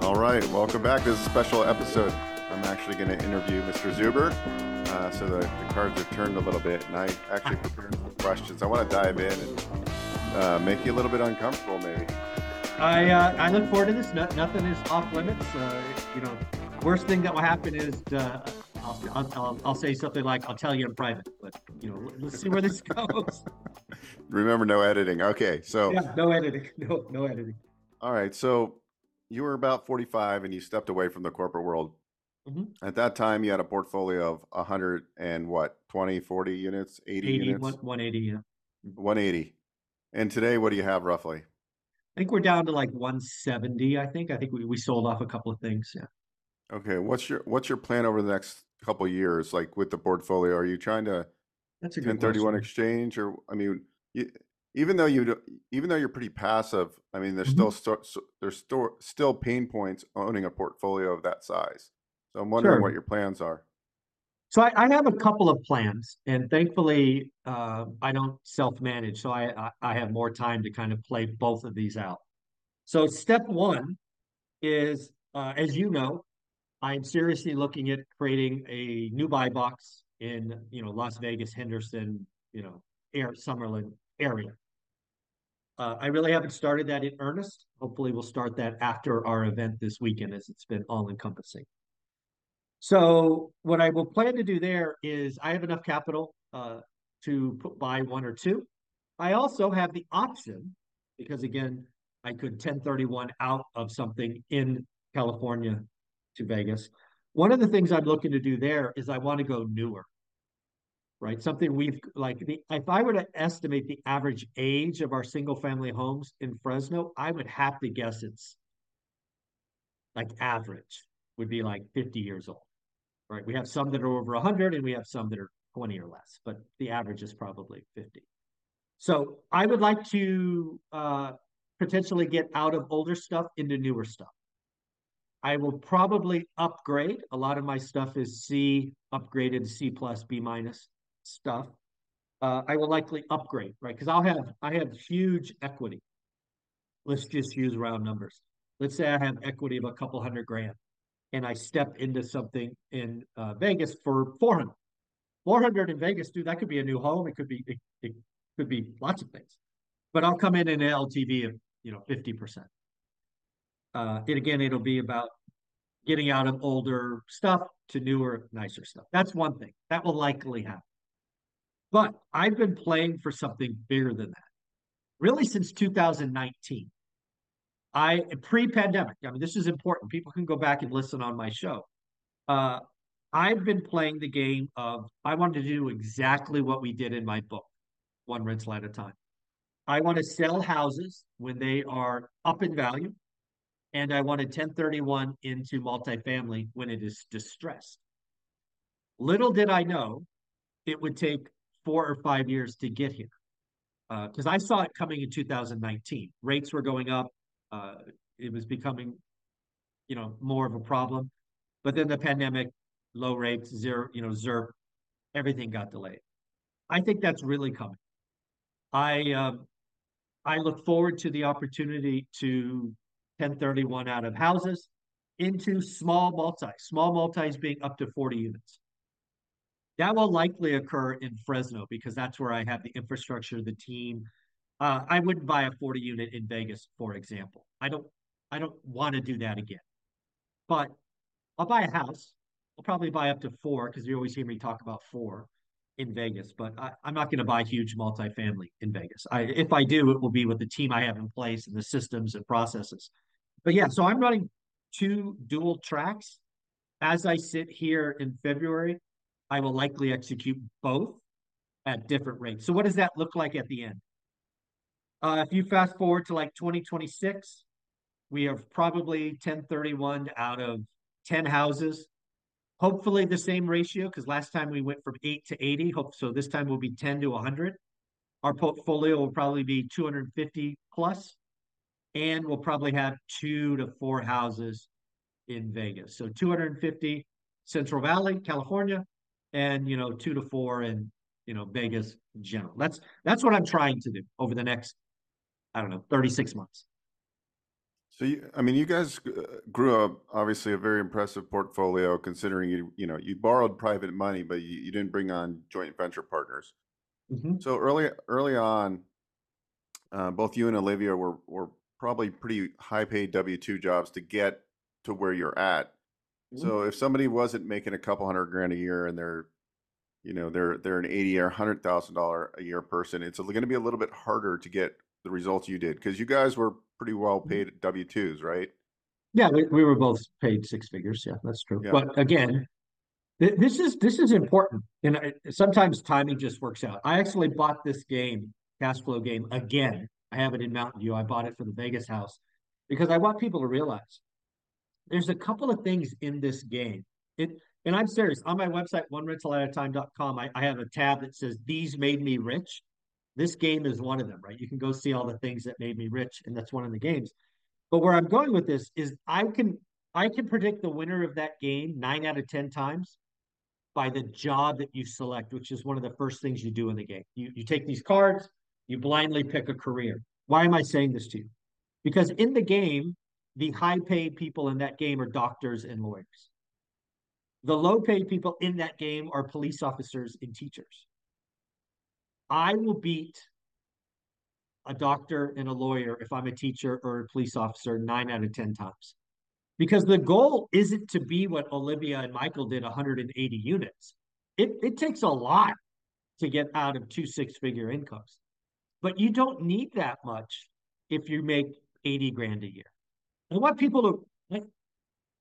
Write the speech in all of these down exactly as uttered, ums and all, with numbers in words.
All right, welcome back. This is a special episode. I'm actually going to interview Mister Zuber, uh, so the, the cards are turned a little bit, and I actually prepared some questions. I want to dive in and uh, make you a little bit uncomfortable, maybe. I uh, I look forward to this. No, nothing is off limits. Uh, you know, worst thing that will happen is uh, I'll, I'll, I'll I'll say something like, "I'll tell you in private," but you know, let's see where this goes. Remember, no editing. Okay, so yeah, no editing. No, no editing. All right, so you were about forty-five and you stepped away from the corporate world. Mm-hmm. At that time, you had a portfolio of one hundred and what, twenty, forty units, eighty, eighty units, one eighty, yeah, one eighty. And today, what do you have roughly? I think we're down to like one seventy. I think. I think we, we sold off a couple of things. Yeah. Okay. What's your What's your plan over the next couple of years? Like with the portfolio, are you trying to That's a good ten thirty-one exchange, or I mean, you, even though you even though you're pretty passive, I mean, there's mm-hmm. still so, there's still still pain points owning a portfolio of that size. So I'm wondering sure. what your plans are. So I, I have a couple of plans, and thankfully uh, I don't self-manage, so I, I I have more time to kind of play both of these out. So step one is, uh, as you know, I'm seriously looking at creating a new buy box in you know Las Vegas, Henderson, you know Air Summerlin area. Uh, I really haven't started that in earnest. Hopefully, we'll start that after our event this weekend, as it's been all-encompassing. So what I will plan to do there is I have enough capital uh, to put, buy one or two. I also have the option, because again, I could ten thirty-one out of something in California to Vegas. One of the things I'm looking to do there is I want to go newer, right? Something we've like, the, if I were to estimate the average age of our single family homes in Fresno, I would have to guess it's like average would be like fifty years old. Right, we have some that are over one hundred, and we have some that are twenty or less, but the average is probably fifty. So I would like to uh, potentially get out of older stuff into newer stuff. I will probably upgrade. A lot of my stuff is C, upgraded C plus, B minus stuff. Uh, I will likely upgrade, right? Because I'll have I have huge equity. Let's just use round numbers. Let's say I have equity of a couple hundred grand. And I step into something in uh, Vegas for four hundred. four hundred in Vegas, dude, that could be a new home. It could be it, it could be lots of things. But I'll come in at an L T V of, you know, fifty percent. Uh, and again, it'll be about getting out of older stuff to newer, nicer stuff. That's one thing. That will likely happen. But I've been playing for something bigger than that. Really since two thousand nineteen. I pre-pandemic, I mean, this is important. People can go back and listen on my show. Uh, I've been playing the game of, I wanted to do exactly what we did in my book, One Rental at a Time. I want to sell houses when they are up in value, and I want to ten thirty-one into multifamily when it is distressed. Little did I know it would take four or five years to get here, because uh, I saw it coming in two thousand nineteen. Rates were going up. Uh, it was becoming, you know, more of a problem. But then the pandemic, low rates, zero, you know, ZIRP, everything got delayed. I think that's really coming. I um, I look forward to the opportunity to ten thirty-one out of houses into small multis. Small multis being up to forty units. That will likely occur in Fresno because that's where I have the infrastructure, the team. Uh, I wouldn't buy a forty unit in Vegas, for example. I don't I don't want to do that again. But I'll buy a house. I'll probably buy up to four because you always hear me talk about four in Vegas. But I, I'm not going to buy huge multifamily in Vegas. I, if I do, it will be with the team I have in place and the systems and processes. But yeah, so I'm running two dual tracks. As I sit here in February, I will likely execute both at different rates. So what does that look like at the end? Uh, if you fast forward to like twenty twenty-six, We have probably ten thirty-one out of ten houses. Hopefully the same ratio, because last time we went from eight to eighty. Hope so this time will be ten to one hundred. Our portfolio will probably be two hundred fifty plus, and we'll probably have two to four houses in Vegas. So two hundred fifty Central Valley, California, and, you know, two to four in, you know, Vegas in general. That's, that's what I'm trying to do over the next, I don't know, thirty-six months. So, you, I mean, you guys grew up, obviously, a very impressive portfolio, considering, you you know, you borrowed private money, but you, you didn't bring on joint venture partners. Mm-hmm. So early, early on, uh, both you and Olivia were, were probably pretty high paid W two jobs to get to where you're at. Mm-hmm. So if somebody wasn't making a couple hundred grand a year and they're, you know, they're, they're an eighty or one hundred thousand dollars a year person, it's going to be a little bit harder to get the results you did, because you guys were pretty well paid at W twos, right? Yeah, we, we were both paid six figures. Yeah, that's true. Yeah. But again, th this is this is important, and I, sometimes timing just works out. I actually bought this game, cash flow game, again. I have it in Mountain View. I bought it for the Vegas house because I want people to realize there's a couple of things in this game. It, and I'm serious. On my website, one rental at a time dot com, I, I have a tab that says "These made me rich." This game is one of them, right? You can go see all the things that made me rich, and that's one of the games. But where I'm going with this is I can I can predict the winner of that game nine out of ten times by the job that you select, which is one of the first things you do in the game. You, you take these cards, you blindly pick a career. Why am I saying this to you? Because in the game, the high-paid people in that game are doctors and lawyers. The low-paid people in that game are police officers and teachers. I will beat a doctor and a lawyer if I'm a teacher or a police officer nine out of ten times. Because the goal isn't to be what Olivia and Michael did, one hundred eighty units. It, it takes a lot to get out of two six-figure incomes. But you don't need that much if you make eighty grand a year. And what people do, like,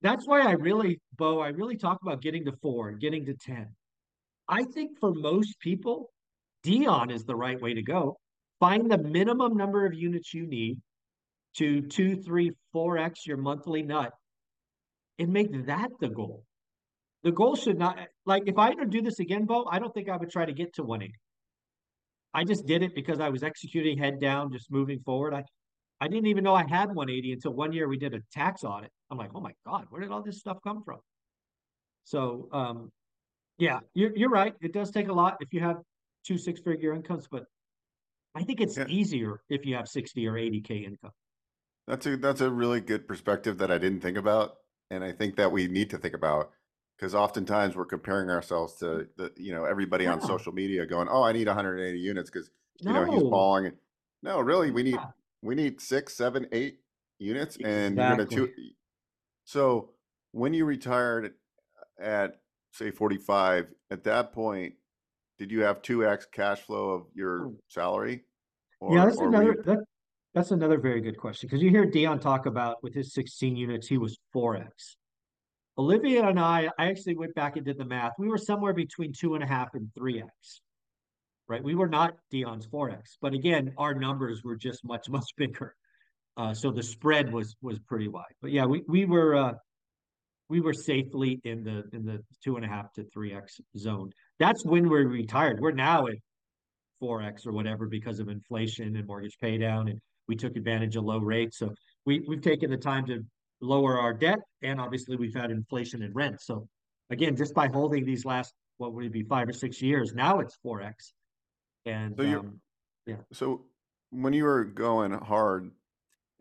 that's why I really, Bo, I really talk about getting to four and getting to ten. I think for most people, Dion is the right way to go. Find the minimum number of units you need to two, three, four X your monthly nut and make that the goal. The goal should not, like, if I had to do this again, Bo, I don't think I would try to get to one eighty. I just did it because I was executing head down, just moving forward. I, I didn't even know I had one eighty until one year we did a tax audit. I'm like, oh my God, where did all this stuff come from? So, um, yeah, you're, you're right. It does take a lot if you have two six-figure incomes, but I think it's yeah. easier if you have sixty or eighty K income. That's a, that's a really good perspective that I didn't think about. And I think that we need to think about, because oftentimes we're comparing ourselves to the, you know, everybody yeah. on social media going, oh, I need one hundred eighty units because, you no. know, he's balling. No, really, we need, yeah. we need six, seven, eight units. Exactly. And you're going to two. So when you retired at say forty-five, at that point, did you have two X cash flow of your salary? Or, yeah, that's another you... that, that's another very good question, because you hear Dion talk about with his sixteen units, he was four X. Olivia and I, I actually went back and did the math. We were somewhere between two and a half and three X, right? We were not Dion's four X, but again, our numbers were just much, much bigger. Uh, so the spread was was pretty wide. But yeah, we we were uh, we were safely in the in the two and a half to three X zone. That's when we retired. We're now at four X or whatever because of inflation and mortgage pay down, and we took advantage of low rates. So we, we've taken the time to lower our debt, and obviously we've had inflation and rent. So again, just by holding these last, what would it be, five or six years, now it's four X. And so, um, yeah. So when you were going hard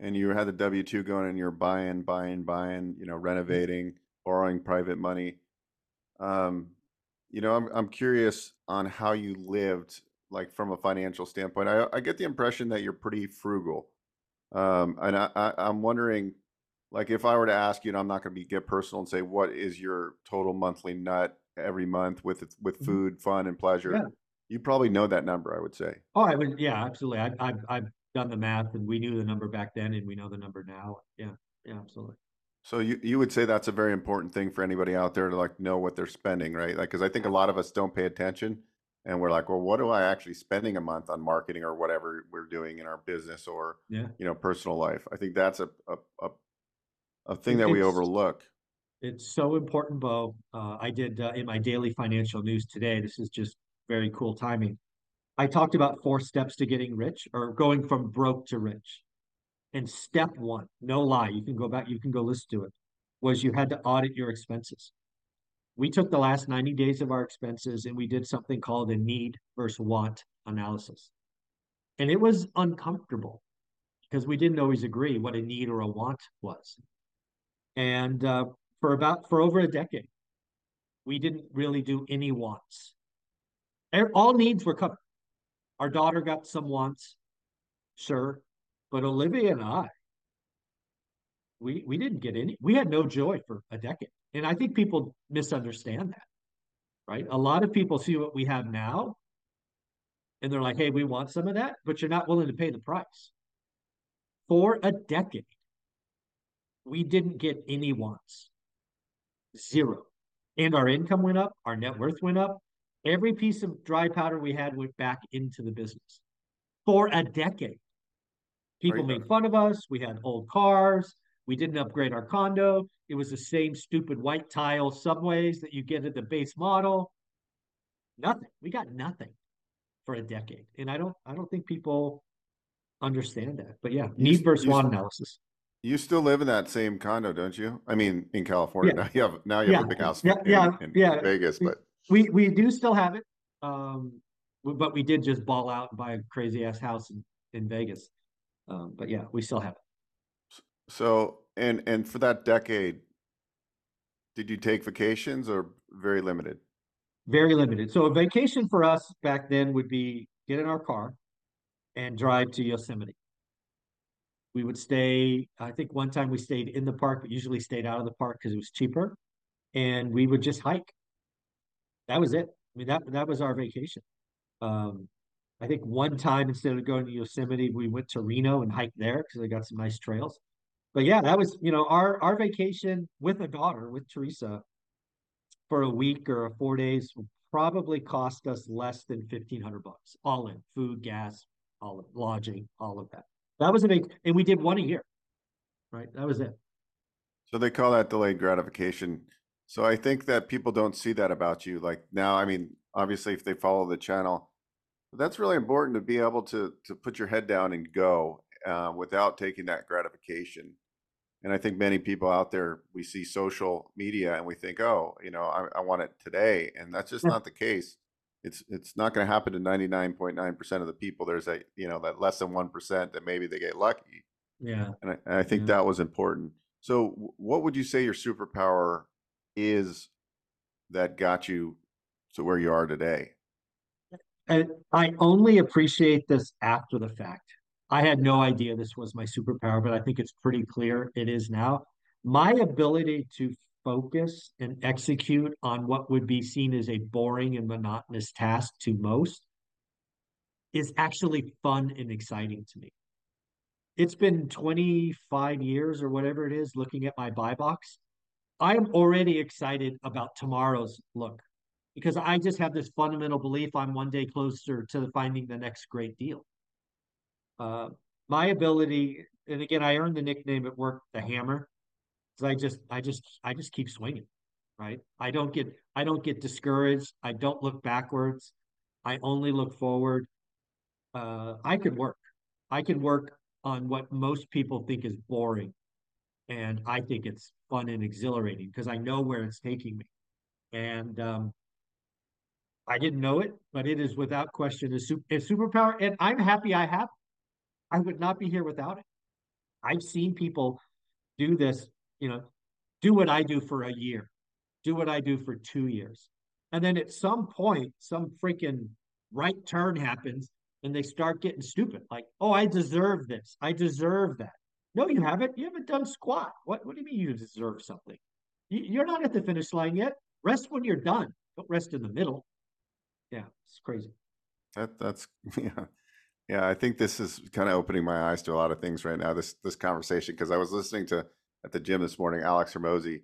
and you had the W two going and you're buying, buying, buying, you know, renovating, borrowing private money, um, you know, I'm I'm curious on how you lived, like from a financial standpoint. I, I get the impression that you're pretty frugal, um, and I, I I'm wondering, like, if I were to ask you, and I'm not going to be get personal and say what is your total monthly nut every month with with food, fun, and pleasure. Yeah. You probably know that number, I would say. Oh, I would, yeah, absolutely. I, I've I've done the math, and we knew the number back then, and we know the number now. Yeah, yeah, absolutely. So you, you would say that's a very important thing for anybody out there to like know what they're spending, right? Like, because I think a lot of us don't pay attention And we're like, well, what am I actually spending a month on marketing or whatever we're doing in our business or, yeah. you know, personal life? I think that's a a a, a thing that it's, we overlook. It's so important, Bo. Uh, I did uh, in my daily financial news today. This is just very cool timing. I talked about four steps to getting rich or going from broke to rich. And step one, no lie, you can go back, you can go listen to it, was you had to audit your expenses. We took the last ninety days of our expenses and we did something called a need versus want analysis. And it was uncomfortable because we didn't always agree what a need or a want was. And uh, for about, for over a decade, we didn't really do any wants. All needs were covered. Our daughter got some wants, sure, but Olivia and I, we we didn't get any. We had no joy for a decade. And I think people misunderstand that, right? A lot of people see what we have now, and they're like, hey, we want some of that, but you're not willing to pay the price. For a decade, we didn't get any wants, zero. And our income went up, our net worth went up. Every piece of dry powder we had went back into the business. For a decade, people made fun of us. We had old cars. We didn't upgrade our condo. It was the same stupid white tile subways that you get at the base model. Nothing. We got nothing for a decade. And I don't I don't think people understand that. But yeah, need versus want analysis. You still live in that same condo, don't you? I mean, in California. Yeah. Now you have now you have yeah. a big house yeah. in, yeah. in yeah. Vegas, but we we do still have it. Um but we did just ball out and buy a crazy ass house in, in Vegas. Um, but yeah, we still have it. So and and for that decade, did you take vacations or very limited? Very limited. So a vacation for us back then would be get in our car and drive to Yosemite. We would stay, I think one time we stayed in the park, but usually stayed out of the park because it was cheaper. And we would just hike. That was it. I mean, that that was our vacation. Um, I think one time instead of going to Yosemite, we went to Reno and hiked there because they got some nice trails. But yeah, that was, you know, our, our vacation with a daughter, with Teresa, for a week or four days probably cost us less than fifteen hundred bucks, all in, food, gas, all in, lodging, all of that. That was a big, and we did one a year, right? That was it. So they call that delayed gratification. So I think that people don't see that about you. Like now, I mean, obviously if they follow the channel, that's really important to be able to to put your head down and go uh, without taking that gratification. And I think many people out there, we see social media and we think, oh, you know, I, I want it today. And that's just yeah. not the case. It's it's not going to happen to ninety-nine point nine percent of the people. There's a, you know, that less than one percent that maybe they get lucky. Yeah. And I, and I think yeah. that was important. So what would you say your superpower is that got you to where you are today? And I only appreciate this after the fact. I had no idea this was my superpower, but I think it's pretty clear it is now. My ability to focus and execute on what would be seen as a boring and monotonous task to most is actually fun and exciting to me. It's been twenty-five years or whatever it is looking at my buy box. I am already excited about tomorrow's look. Because I just have this fundamental belief I'm one day closer to finding the next great deal. Uh, my ability, and again, I earned the nickname at work, the hammer, because I just, I just, I just keep swinging, right? I don't get, I don't get discouraged. I don't look backwards. I only look forward. Uh, I could work. I can work on what most people think is boring, and I think it's fun and exhilarating because I know where it's taking me, and um, I didn't know it, but it is without question a, super, a superpower, and I'm happy I have it. I would not be here without it. I've seen people do this, you know, do what I do for a year, do what I do for two years. And then at some point, some freaking right turn happens, and they start getting stupid, like, oh, I deserve this. I deserve that. No, you haven't. You haven't done squat. What, what do you mean you deserve something? You, you're not at the finish line yet. Rest when you're done. Don't rest in the middle. Yeah, it's crazy. That that's yeah, yeah. I think this is kind of opening my eyes to a lot of things right now. This this conversation, because I was listening to at the gym this morning, Alex Hermosi,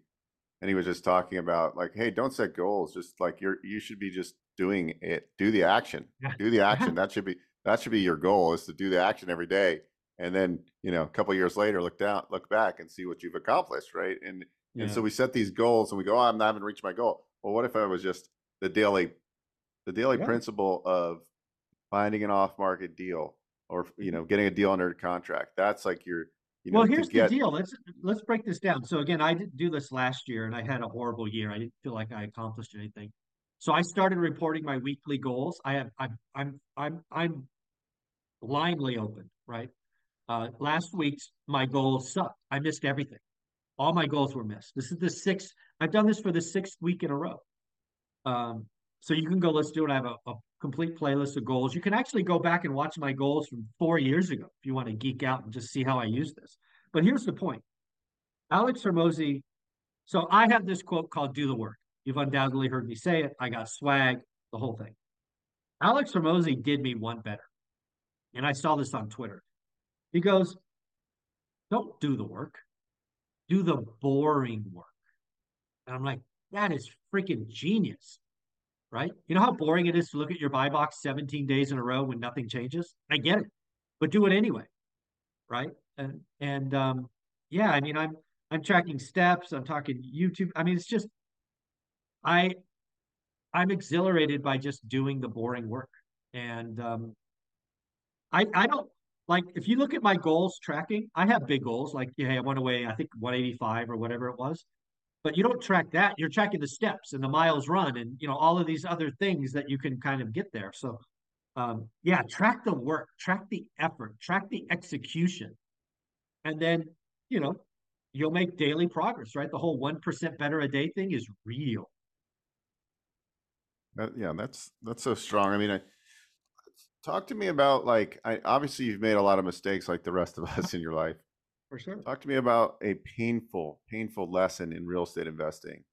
and he was just talking about like, hey, don't set goals. Just like you're, you should be just doing it. Do the action. Yeah. Do the action. That should be that should be your goal, is to do the action every day. And then, you know, a couple of years later, look down, look back, and see what you've accomplished, right? And yeah. and so we set these goals, and we go, oh, I'm not having reached my goal. Well, what if I was just the daily, the daily yeah. principle of finding an off-market deal, or you know, getting a deal under contract? That's like your, you know. Well, here's get... the deal. Let's let's break this down. So again, I didn't do this last year, and I had a horrible year. I didn't feel like I accomplished anything. So I started reporting my weekly goals. I have, I'm, I'm, I'm, I'm blindly open, right? Uh, last week's, my goals sucked. I missed everything. All my goals were missed. This is the sixth. I've done this for the sixth week in a row. Um, so you can go, let's do it. I have a, a complete playlist of goals. You can actually go back and watch my goals from four years ago if you want to geek out and just see how I use this. But here's the point. Alex Hormozy, so I have this quote called do the work. You've undoubtedly heard me say it. I got swag, the whole thing. Alex Hormozy did me one better. And I saw this on Twitter. He goes, don't do the work. Do the boring work. And I'm like, that is freaking genius, right? You know how boring it is to look at your buy box seventeen days in a row when nothing changes? I get it, but do it anyway, right? And and um, yeah, I mean, I'm I'm tracking steps. I'm talking YouTube. I mean, it's just, I, I'm exhilarated by just doing the boring work. And um, I I don't, like, if you look at my goals tracking, I have big goals. Like, yeah, I went away, I think one eighty-five or whatever it was. But you don't track that. You're tracking the steps and the miles run and, you know, all of these other things that you can kind of get there. So, um, yeah, track the work, track the effort, track the execution. And then, you know, you'll make daily progress, right? The whole one percent better a day thing is real. Uh, yeah, that's that's so strong. I mean, I... Talk to me about, like, I, obviously you've made a lot of mistakes like the rest of us in your life. For sure. Talk to me about a painful, painful lesson in real estate investing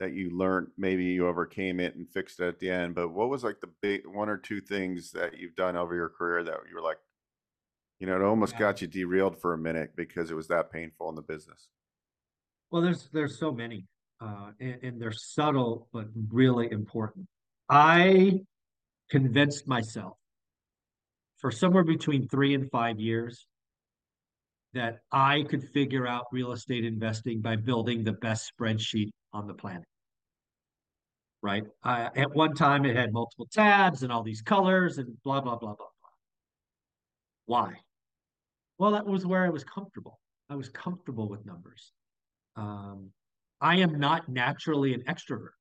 that you learned. Maybe you overcame it and fixed it at the end, but what was like the big one or two things that you've done over your career that you were like, you know, it almost yeah. got you derailed for a minute because it was that painful in the business? Well, there's, there's so many, uh, and, and they're subtle, but really important. I convinced myself for somewhere between three and five years that I could figure out real estate investing by building the best spreadsheet on the planet, right? I, at one time, it had multiple tabs and all these colors and blah, blah, blah, blah, blah. Why? Well, that was where I was comfortable. I was comfortable with numbers. Um, I am not naturally an extrovert.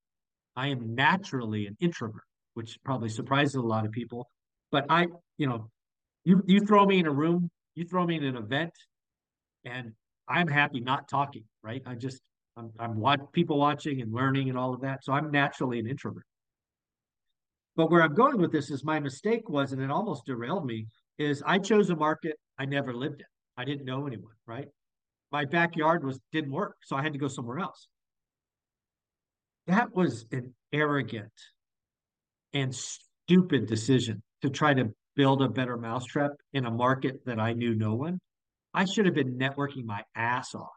I am naturally an introvert, which probably surprises a lot of people. But I, you know, you you throw me in a room, you throw me in an event, and I'm happy not talking, right? I just, I'm, I'm watch, people watching and learning and all of that. So I'm naturally an introvert. But where I'm going with this is my mistake was, and it almost derailed me, is I chose a market I never lived in. I didn't know anyone, right? My backyard was didn't work, so I had to go somewhere else. That was an arrogant and stupid decision to try to build a better mousetrap in a market that I knew no one. I should have been networking my ass off.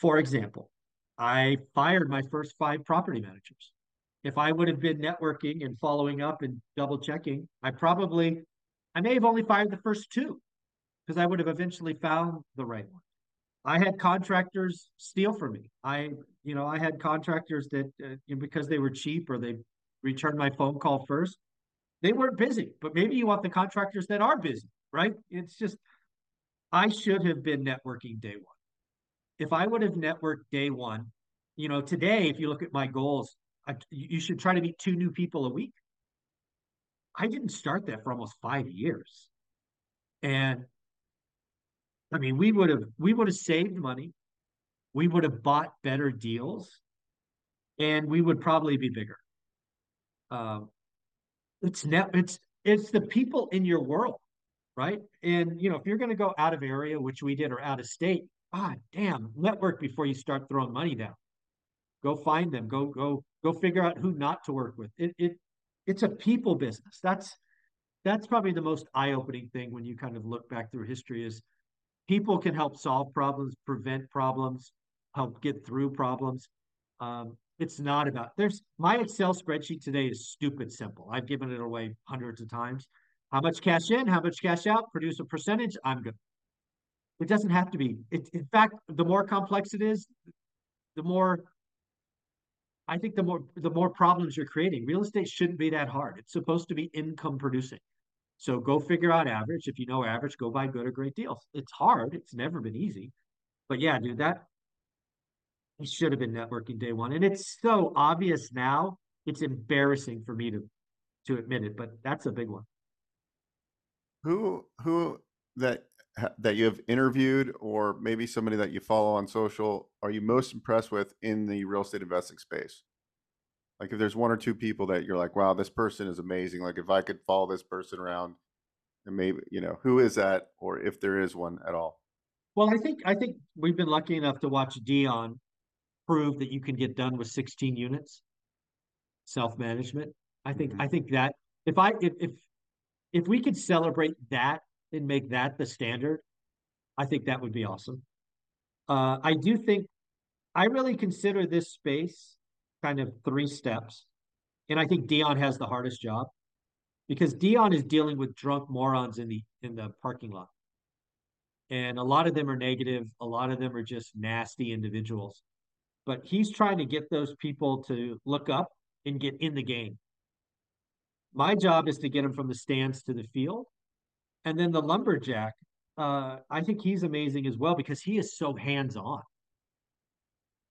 For example, I fired my first five property managers. If I would have been networking and following up and double checking, I probably, I may have only fired the first two because I would have eventually found the right one. I had contractors steal from me. I, you know, I had contractors that uh, because they were cheap or they returned my phone call first, they weren't busy, but maybe you want the contractors that are busy, right? It's just, I should have been networking day one. If I would have networked day one, you know, today, if you look at my goals, I, you should try to meet two new people a week. I didn't start that for almost five years. And I mean, we would have, we would have saved money. We would have bought better deals and we would probably be bigger. Um, It's net, it's it's the people in your world, right? And you know, if you're going to go out of area, which we did, or out of state, ah, damn, network before you start throwing money down. Go find them. Go go go figure out who not to work with. It it it's a people business. That's that's probably the most eye-opening thing when you kind of look back through history is people can help solve problems, prevent problems, help get through problems. Um, it's not about, there's my Excel spreadsheet today is stupid simple. I've given it away hundreds of times. How much cash in, how much cash out, produce a percentage, I'm good. It doesn't have to be. It, in fact, the more complex it is, the more, I think the more the more problems you're creating. Real estate shouldn't be that hard. It's supposed to be income producing. So go figure out average. If you know average, go buy good or great deals. It's hard. It's never been easy. But yeah, dude, that it should have been networking day one. And it's so obvious now, it's embarrassing for me to to admit it, but that's a big one. Who who that that you have interviewed, or maybe somebody that you follow on social, are you most impressed with in the real estate investing space? Like if there's one or two people that you're like, wow, this person is amazing. Like if I could follow this person around, and maybe, you know, who is that, or if there is one at all? Well, I think, I think we've been lucky enough to watch Dion prove that you can get done with sixteen units, self-management. I think, mm-hmm. I think that if I, if, if, if we could celebrate that and make that the standard, I think that would be awesome. Uh, I do think, I really consider this space kind of three steps. And I think Dion has the hardest job because Dion is dealing with drunk morons in the in the parking lot. And a lot of them are negative. A lot of them are just nasty individuals. But he's trying to get those people to look up and get in the game. My job is to get them from the stands to the field. And then the lumberjack, uh, I think he's amazing as well because he is so hands-on.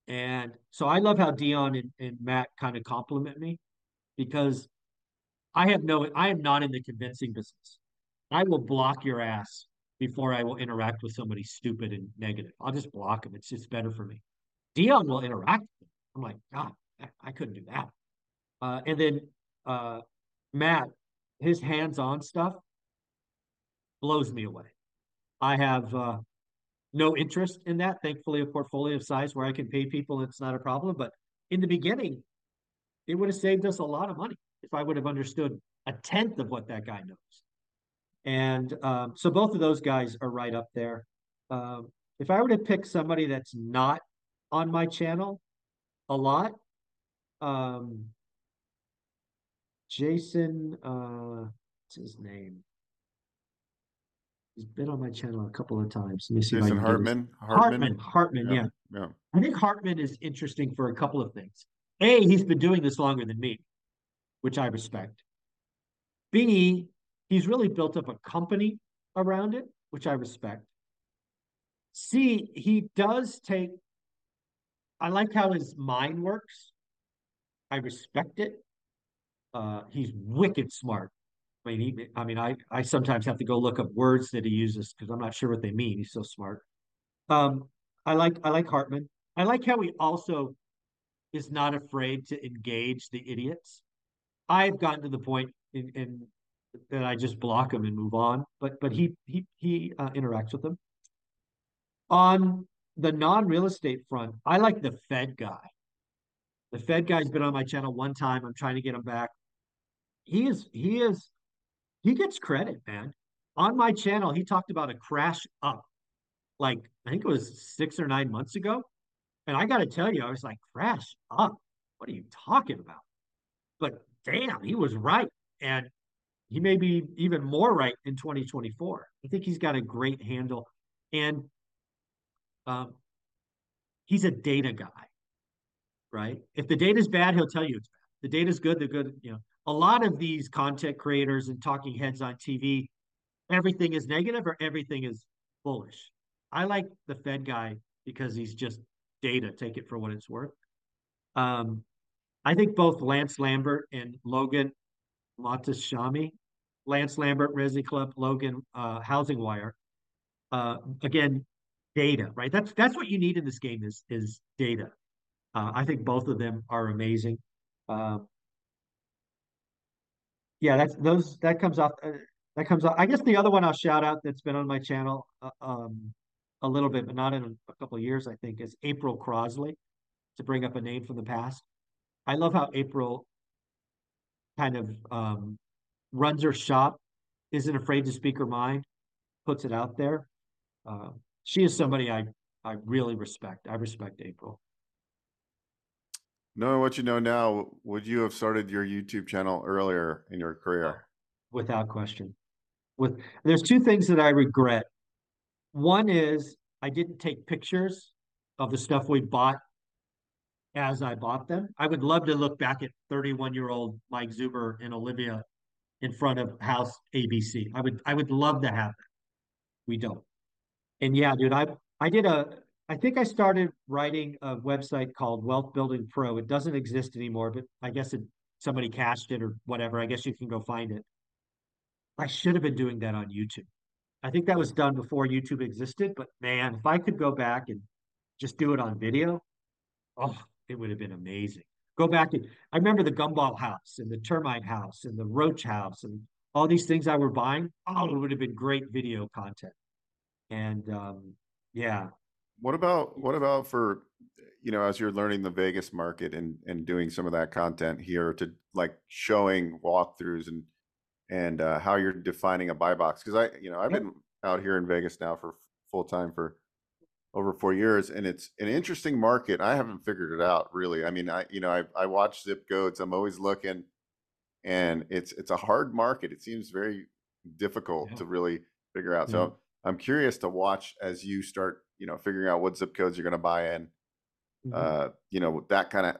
And so I love how Dion and, and Matt kind of compliment me because I have no, I am not in the convincing business. I will block your ass before I will interact with somebody stupid and negative. I'll just block them. It's just better for me. Dion will interact with them. I'm like, God, I couldn't do that. Uh, and then uh, Matt, his hands-on stuff blows me away. I have uh, no interest in that. Thankfully, a portfolio of size where I can pay people, it's not a problem. But in the beginning, it would have saved us a lot of money if I would have understood a tenth of what that guy knows. And um, so both of those guys are right up there. Um, if I were to pick somebody that's not on my channel a lot, um, Jason, uh, what's his name? He's been on my channel a couple of times. Let me see. Jason Hartman. Hartman. Hartman. Hartman. Yeah. yeah. yeah. I think Hartman is interesting for a couple of things. A, he's been doing this longer than me, which I respect. B, he's really built up a company around it, which I respect. C, he does take. I like how his mind works. I respect it. Uh, he's wicked smart. I mean, he, I, mean I, I sometimes have to go look up words that he uses because I'm not sure what they mean. He's so smart. Um, I like I like Hartman. I like how he also is not afraid to engage the idiots. I've gotten to the point in, in that I just block him and move on, but but he he he uh, interacts with them. On the non-real estate front, I like the Fed guy. The Fed guy's been on my channel one time. I'm trying to get him back. He is he is. He gets credit, man. On my channel, he talked about a crash up, like I think it was six or nine months ago. And I got to tell you, I was like, crash up? What are you talking about? But damn, he was right. And he may be even more right in twenty twenty-four. I think he's got a great handle. And um, he's a data guy, right? If the data is bad, he'll tell you it's bad. The data is good, the good, you know. A lot of these content creators and talking heads on T V, everything is negative or everything is bullish. I like the Fed guy because he's just data, take it for what it's worth. Um, I think both Lance Lambert and Logan Mohtashami, Lance Lambert, Resi Club, Logan, uh, Housing Wire, uh, again, data, right? That's that's what you need in this game is, is data. Uh, I think both of them are amazing. Uh, Yeah, that's those. That comes off. Uh, that comes off. I guess the other one I'll shout out that's been on my channel uh, um, a little bit, but not in a, a couple of years, I think, is April Crosley. To bring up a name from the past, I love how April kind of um, runs her shop, isn't afraid to speak her mind, puts it out there. Uh, she is somebody I I really respect. I respect April. Knowing what you know now, would you have started your YouTube channel earlier in your career? Without question. With there's two things that I regret. One is I didn't take pictures of the stuff we bought as I bought them. I would love to look back at thirty-one-year-old Mike Zuber and Olivia in front of house A B C. I would I would love to have that. We don't. And yeah, dude, I I did a I think I started writing a website called Wealth Building Pro. It doesn't exist anymore, but I guess it, somebody cached it or whatever. I guess you can go find it. I should have been doing that on YouTube. I think that was done before YouTube existed, but man, if I could go back and just do it on video, oh, it would have been amazing. Go back and I remember the gumball house and the termite house and the roach house and all these things I were buying. Oh, it would have been great video content. And um, yeah. What about, what about for, you know, as you're learning the Vegas market and, and doing some of that content here to like showing walkthroughs and, and uh, how you're defining a buy box. Cause I, you know, I've been out here in Vegas now for full time for over four years and it's an interesting market. I haven't figured it out really. I mean, I, you know, I, I watch Zip Goats. I'm always looking and it's, it's a hard market. It seems very difficult yeah. to really figure out. Yeah. So I'm curious to watch as you start, you know, figuring out what zip codes you're going to buy in, mm-hmm. uh, you know, that kind of,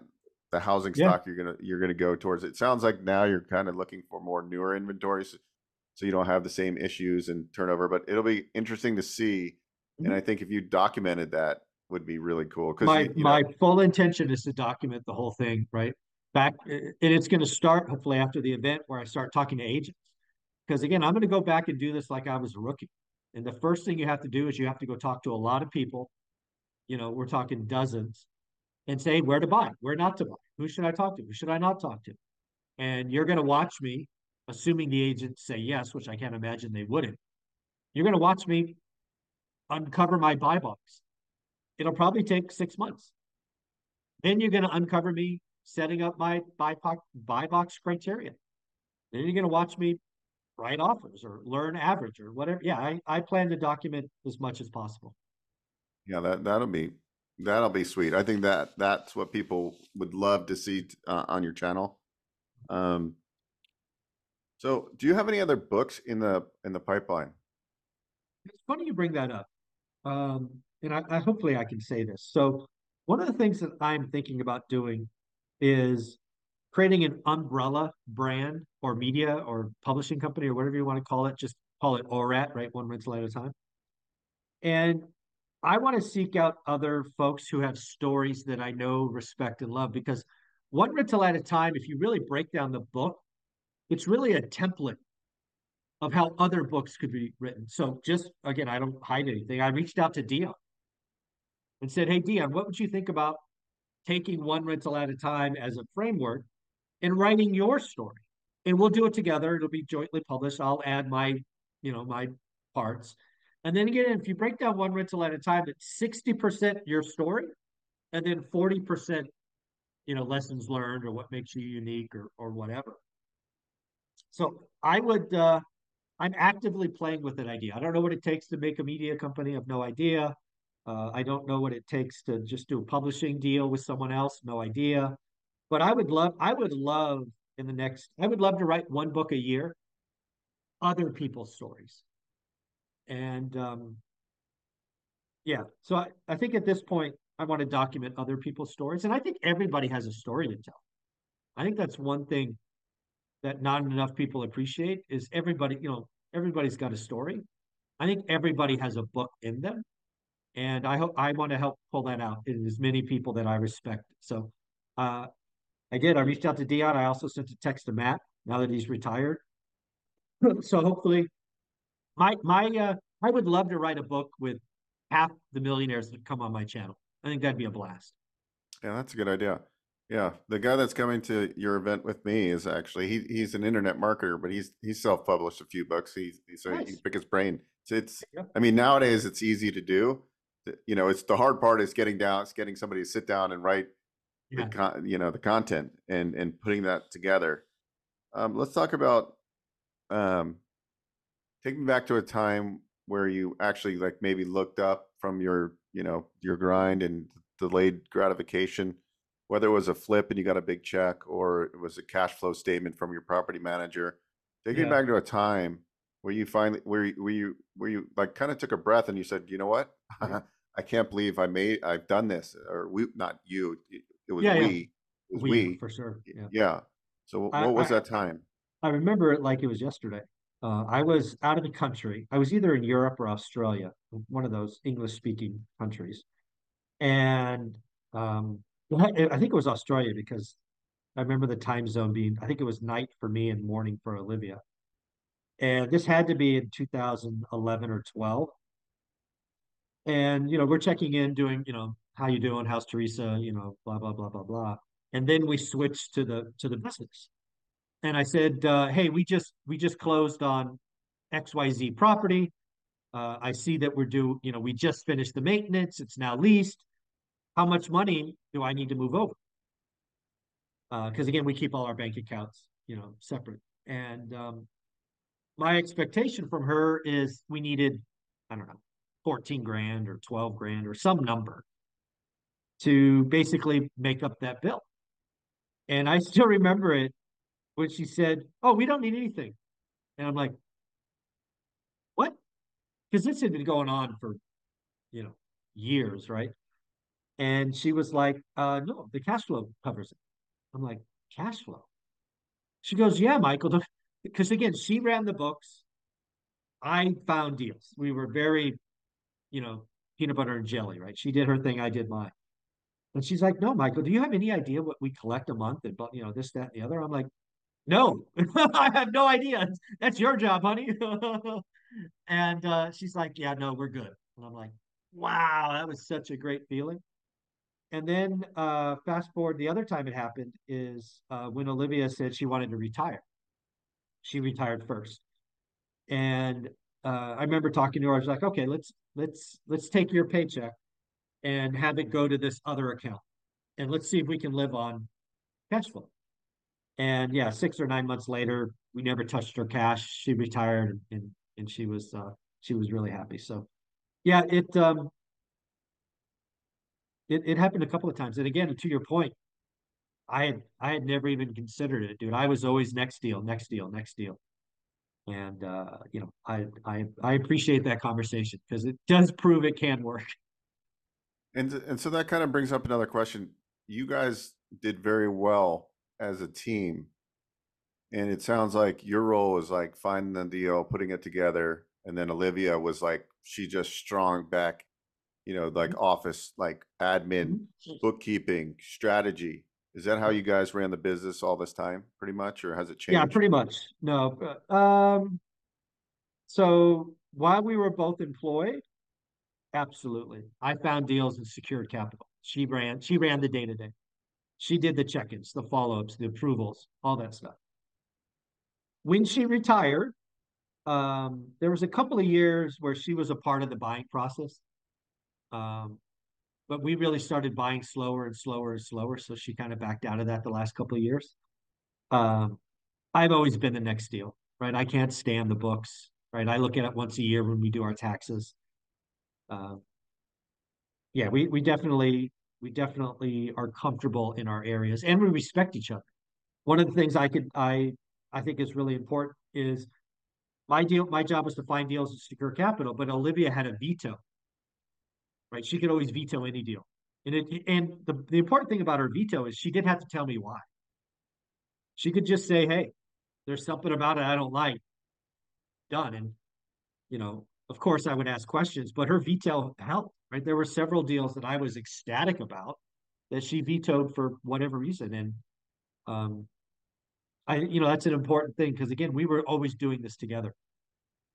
the housing stock yeah. you're going to, you're going to go towards. It sounds like now you're kind of looking for more newer inventories so you don't have the same issues and turnover, but it'll be interesting to see. Mm-hmm. And I think if you documented that would be really cool. Cause my, you, you my know, full intention is to document the whole thing, right? Back. And it's going to start hopefully after the event where I start talking to agents. Cause again, I'm going to go back and do this like I was a rookie. And the first thing you have to do is you have to go talk to a lot of people. You know, we're talking dozens. And say where to buy, where not to buy. Who should I talk to? Who should I not talk to? And you're going to watch me, assuming the agents say yes, which I can't imagine they wouldn't. You're going to watch me uncover my buy box. It'll probably take six months. Then you're going to uncover me setting up my buy box, buy box criteria. Then you're going to watch me write offers or learn average or whatever. Yeah, I, I plan to document as much as possible. Yeah, that that'll be. That'll be sweet. I think that that's what people would love to see uh, on your channel. Um, so do you have any other books in the, in the pipeline? It's funny you bring that up. Um, and I, I, hopefully I can say this. So one of the things that I'm thinking about doing is creating an umbrella brand or media or publishing company or whatever you want to call it. Just call it O R A T, right? One rental at a time. And I want to seek out other folks who have stories that I know, respect, and love, because one rental at a time, if you really break down the book, it's really a template of how other books could be written. So just, again, I don't hide anything. I reached out to Dion and said, hey, Dion, what would you think about taking one rental at a time as a framework and writing your story? And we'll do it together. It'll be jointly published. I'll add my, you know, my parts. And then again, if you break down one rental at a time, it's sixty percent your story and then forty percent, you know, lessons learned or what makes you unique or, or whatever. So I would, uh, I'm actively playing with that idea. I don't know what it takes to make a media company. I have no idea. Uh, I don't know what it takes to just do a publishing deal with someone else. No idea. But I would love, I would love in the next, I would love to write one book a year, other people's stories. And um, yeah, so I, I think at this point, I want to document other people's stories. And I think everybody has a story to tell. I think that's one thing that not enough people appreciate is everybody, you know, everybody's got a story. I think everybody has a book in them. And I hope I want to help pull that out in as many people that I respect. So uh, I did, I reached out to Dion. I also sent a text to Matt now that he's retired. So hopefully, My, my, uh, I would love to write a book with half the millionaires that come on my channel. I think that'd be a blast. Yeah, that's a good idea. Yeah, the guy that's coming to your event with me is actually he he's an internet marketer, but he's he's self-published a few books. He, he so nice. You can pick his brain. So it's yeah. I mean nowadays it's easy to do. You know, it's the hard part is getting down, it's getting somebody to sit down and write yeah. the con, you know the content and and putting that together. Um, let's talk about. Um, Take me back to a time where you actually like maybe looked up from your, you know, your grind and delayed gratification, whether it was a flip and you got a big check or it was a cash flow statement from your property manager, taking yeah. back to a time where you finally, where you, where you, where you like kind of took a breath and you said, you know what, I can't believe I made, I've done this, or we, not you, it was yeah, we, yeah. It was we, we for sure. Yeah. yeah. So what I, was I, that time? I remember it like it was yesterday. Uh, I was out of the country. I was either in Europe or Australia, one of those English-speaking countries. And um, I think it was Australia because I remember the time zone being, I think it was night for me and morning for Olivia. And this had to be in two thousand eleven or twelve. And, you know, we're checking in doing, you know, how you doing? How's Teresa? You know, blah, blah, blah, blah, blah. And then we switched to the to the business. And I said, uh, hey, we just we just closed on X Y Z property. Uh, I see that we're due, you know, we just finished the maintenance. It's now leased. How much money do I need to move over? Because, uh, again, we keep all our bank accounts, you know, separate. And um, my expectation from her is we needed, I don't know, fourteen grand or twelve grand or some number to basically make up that bill. And I still remember it. When she said, oh, we don't need anything. And I'm like, what? Because this had been going on for, you know, years, right? And she was like, uh, no, the cash flow covers it. I'm like, cash flow? She goes, yeah, Michael. Because again, she ran the books. I found deals. We were very, you know, peanut butter and jelly, right? She did her thing, I did mine. And she's like, no, Michael, do you have any idea what we collect a month? And, you know, this, that, and the other. I'm like, no, I have no idea. That's your job, honey. And uh, she's like, yeah, no, we're good. And I'm like, wow, that was such a great feeling. And then uh, fast forward, the other time it happened is uh, when Olivia said she wanted to retire. She retired first. And uh, I remember talking to her. I was like, okay, let's, let's, let's take your paycheck and have it go to this other account. And let's see if we can live on cash flow. And yeah, six or nine months later, we never touched her cash. She retired, and and she was uh, she was really happy. So, yeah, it um, it it happened a couple of times. And again, to your point, I had I had never even considered it, dude. I was always next deal, next deal, next deal. And uh, you know, I I I appreciate that conversation because it does prove it can work. And and so that kind of brings up another question. You guys did very well as a team, and it sounds like your role was like finding the deal, putting it together, and then Olivia was like, she just strong back, you know, like office, like admin, bookkeeping, strategy. Is that how you guys ran the business all this time, pretty much, or has it changed? Yeah, pretty much. No, um so while we were both employed, absolutely, I found deals and secured capital. She ran she ran the day-to-day. She did the check-ins, the follow-ups, the approvals, all that stuff. When she retired, um, there was a couple of years where she was a part of the buying process. Um, but we really started buying slower and slower and slower, so she kind of backed out of that the last couple of years. Um, I've always been the next deal, right? I can't stand the books, right? I look at it once a year when we do our taxes. Uh, yeah, we we definitely... We definitely are comfortable in our areas, and we respect each other. One of the things I could I I think is really important is my deal. My job was to find deals and secure capital, but Olivia had a veto. Right, she could always veto any deal, and it and the the important thing about her veto is she did have to tell me why. She could just say, "Hey, there's something about it I don't like." Done, and you know, of course, I would ask questions, but her veto helped. Right, there were several deals that I was ecstatic about that she vetoed for whatever reason, and um, I, you know, that's an important thing because again, we were always doing this together.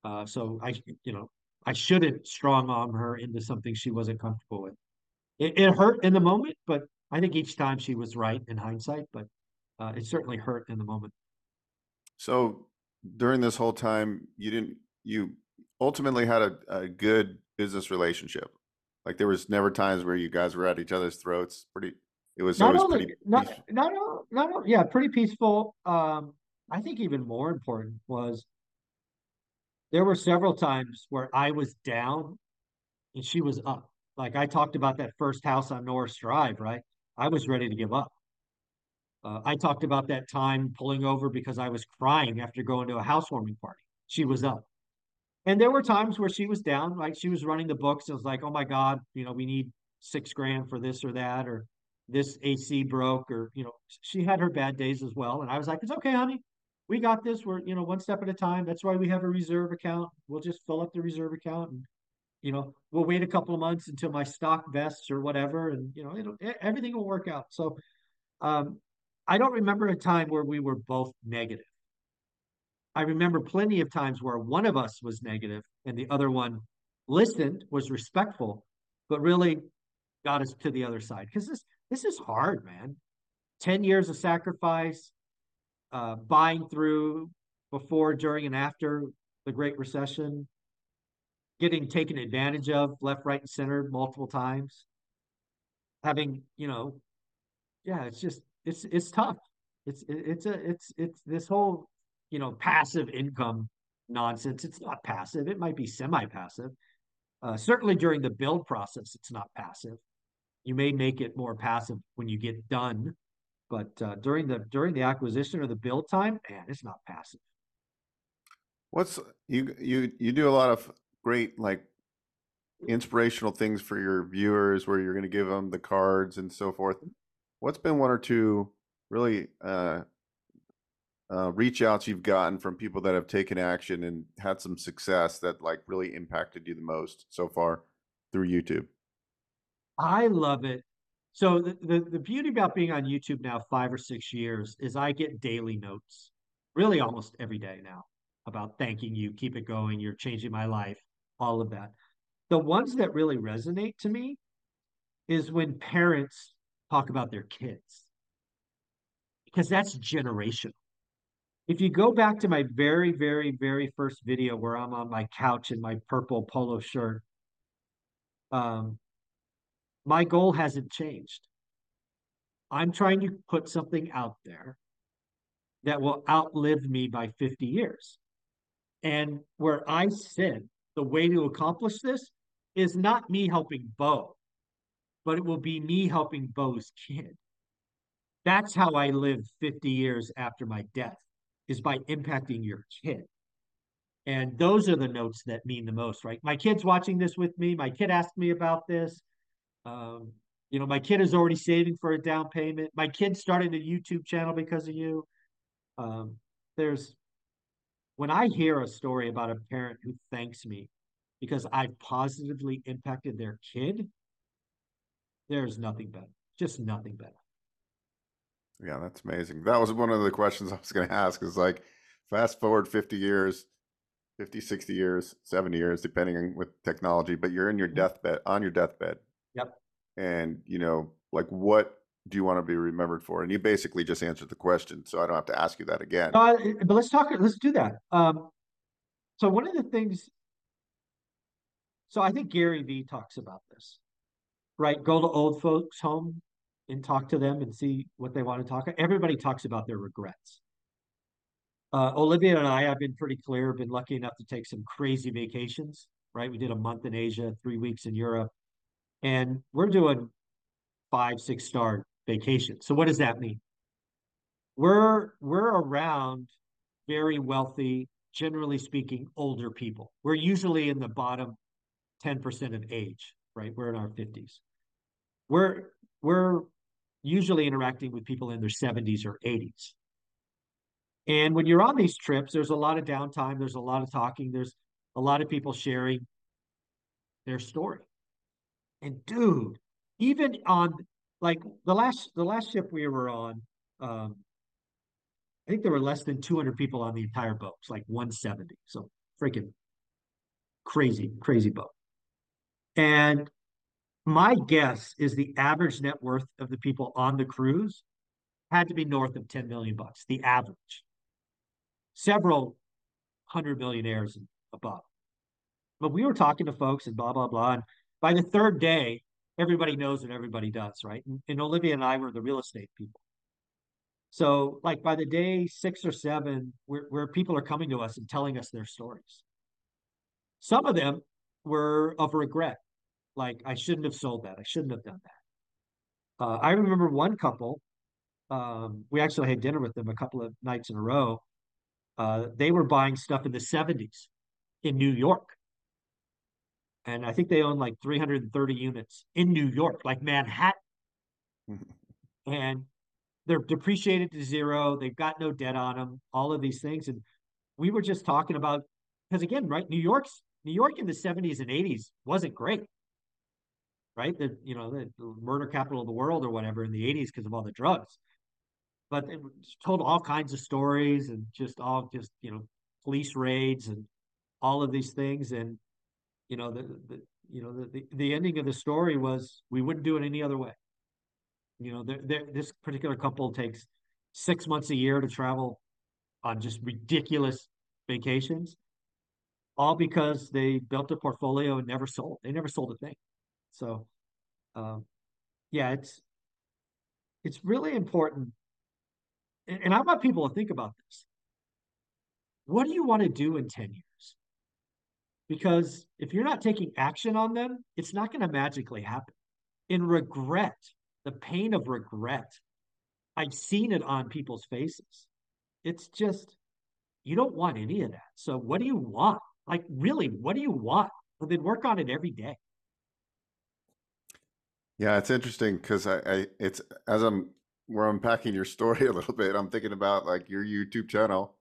Uh, so I, you know, I shouldn't strong arm her into something she wasn't comfortable with. It, it hurt in the moment, but I think each time she was right in hindsight. But uh, it certainly hurt in the moment. So during this whole time, you didn't, you ultimately had a, a good business relationship. Like there was never times where you guys were at each other's throats. Pretty, it was not always only, pretty. Not, not, not, not, yeah, pretty peaceful. Um, I think even more important was there were several times where I was down and she was up. Like I talked about that first house on Norris Drive, right? I was ready to give up. Uh, I talked about that time pulling over because I was crying after going to a housewarming party. She was up. And there were times where she was down, like she was running the books. It was like, oh my God, you know, we need six grand for this or that, or this A C broke, or, you know, she had her bad days as well. And I was like, it's okay, honey. We got this. We're, you know, one step at a time. That's why we have a reserve account. We'll just fill up the reserve account and, you know, we'll wait a couple of months until my stock vests or whatever. And, you know, it'll, everything will work out. So um, I don't remember a time where we were both negative. I remember plenty of times where one of us was negative and the other one listened, was respectful, but really got us to the other side. Because this this is hard, man. ten years of sacrifice, uh, buying through before, during, and after the Great Recession, getting taken advantage of left, right, and center multiple times, having, you know, yeah, it's just, it's it's tough. It's, it's, a, it's, it's this whole... you know, passive income nonsense. It's not passive. It might be semi-passive. Uh, certainly during the build process, it's not passive. You may make it more passive when you get done, but uh, during the during the acquisition or the build time, man, it's not passive. What's you you you do a lot of great like inspirational things for your viewers, where you're going to give them the cards and so forth. What's been one or two really uh, Uh, reach outs you've gotten from people that have taken action and had some success that like really impacted you the most so far through YouTube? I love it. So the, the, the beauty about being on YouTube now five or six years is I get daily notes, really almost every day now, about thanking you, keep it going, you're changing my life, all of that. The ones that really resonate to me is when parents talk about their kids, because that's generational. If you go back to my very, very, very first video where I'm on my couch in my purple polo shirt, um, my goal hasn't changed. I'm trying to put something out there that will outlive me by fifty years. And where I sit, the way to accomplish this is not me helping Bo, but it will be me helping Bo's kid. That's how I live fifty years after my death, is by impacting your kid. And those are the notes that mean the most, right? My kid's watching this with me. My kid asked me about this. Um, you know, my kid is already saving for a down payment. My kid started a YouTube channel because of you. Um, there's, when I hear a story about a parent who thanks me because I've positively impacted their kid, there's nothing better, just nothing better. Yeah, that's amazing. That was one of the questions I was going to ask, is like, fast forward fifty years, fifty, sixty years, seventy years, depending on with technology, but you're in your deathbed, on your deathbed. Yep. And, you know, like, what do you want to be remembered for? And you basically just answered the question, so I don't have to ask you that again. Uh, but let's talk, let's do that. Um, so one of the things, so I think Gary V talks about this, right? Go to old folks' home and talk to them and see what they want to talk about. Everybody talks about their regrets. Uh, Olivia and I have been pretty clear, been lucky enough to take some crazy vacations, right? We did a month in Asia, three weeks in Europe, and we're doing five, six star vacations. So what does that mean? We're, we're around very wealthy, generally speaking, older people. We're usually in the bottom ten percent of age, right? We're in our fifties. We're, we're usually interacting with people in their seventies or eighties. And when you're on these trips, there's a lot of downtime. There's a lot of talking. There's a lot of people sharing their story. And dude, even on like the last, the last ship we were on, um, I think there were less than two hundred people on the entire boat. It's like one seventy. So freaking crazy, crazy boat. And my guess is the average net worth of the people on the cruise had to be north of ten million bucks, the average. Several hundred millionaires and above. But we were talking to folks and blah, blah, blah. And by the third day, everybody knows what everybody does, right? And, and Olivia and I were the real estate people. So like by the day six or seven, where people are coming to us and telling us their stories. Some of them were of regret. Like, I shouldn't have sold that. I shouldn't have done that. Uh, I remember one couple, um, we actually had dinner with them a couple of nights in a row. Uh, they were buying stuff in the seventies in New York. And I think they owned like three hundred thirty units in New York, like Manhattan. And they're depreciated to zero. They've got no debt on them, all of these things. And we were just talking about, because again, right, New York's, New York in the seventies and eighties wasn't great, right? The, you know, the murder capital of the world or whatever in the eighties because of all the drugs. But they told all kinds of stories and just all just, you know, police raids and all of these things. And, you know, the, the you know, the, the, the ending of the story was we wouldn't do it any other way. You know, they're, they're, this particular couple takes six months a year to travel on just ridiculous vacations, all because they built a portfolio and never sold. They never sold a thing. So, um, yeah, it's it's really important. And, and I want people to think about this. What do you want to do in ten years? Because if you're not taking action on them, it's not going to magically happen. In regret, the pain of regret, I've seen it on people's faces. It's just, you don't want any of that. So what do you want? Like, really, what do you want? And then work on it every day. Yeah, it's interesting because I, I, it's as I'm we're unpacking your story a little bit, I'm thinking about like your YouTube channel,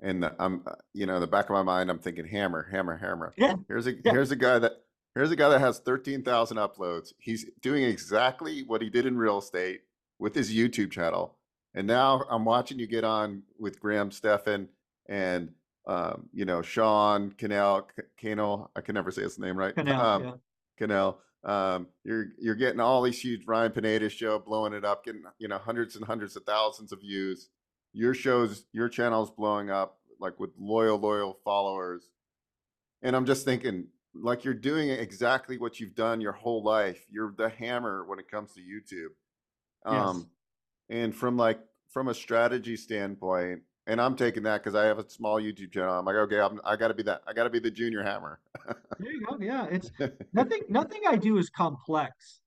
and I'm, you know, in the back of my mind, I'm thinking hammer, hammer, hammer. Yeah. Here's a yeah. here's a guy that here's a guy that has thirteen thousand uploads. He's doing exactly what he did in real estate with his YouTube channel, and now I'm watching you get on with Graham Stephan and um, you know, Sean Cannell, Cannell. I can never say his name right. Cannell. Um, yeah. Cannell. Um, you're, you're getting all these huge Ryan Pineda show, blowing it up, getting, you know, hundreds and hundreds of thousands of views. Your shows, your channel's blowing up like with loyal, loyal followers. And I'm just thinking like, you're doing exactly what you've done your whole life. You're the hammer when it comes to YouTube. Um, yes. And from like, from a strategy standpoint, and I'm taking that because I have a small YouTube channel. I'm like, okay, I'm, I got to be that. I got to be the junior hammer. There you go. Yeah, it's nothing. Nothing I do is complex.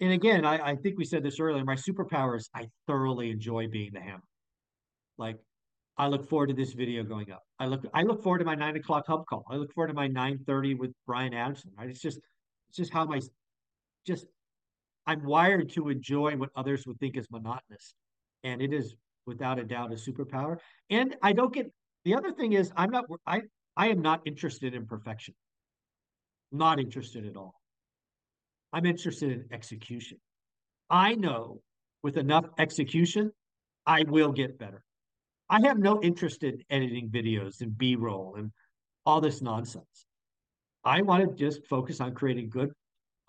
And again, I, I think we said this earlier. My superpower is I thoroughly enjoy being the hammer. Like, I look forward to this video going up. I look. I look forward to my nine o'clock hub call. I look forward to my nine thirty with Brian Adson. Right. It's just, it's just how my, just, I'm wired to enjoy what others would think is monotonous, and it is. Without a doubt, a superpower. And I don't get, the other thing is I'm not, I, I am not interested in perfection. Not interested at all. I'm interested in execution. I know with enough execution, I will get better. I have no interest in editing videos and B-roll and all this nonsense. I want to just focus on creating good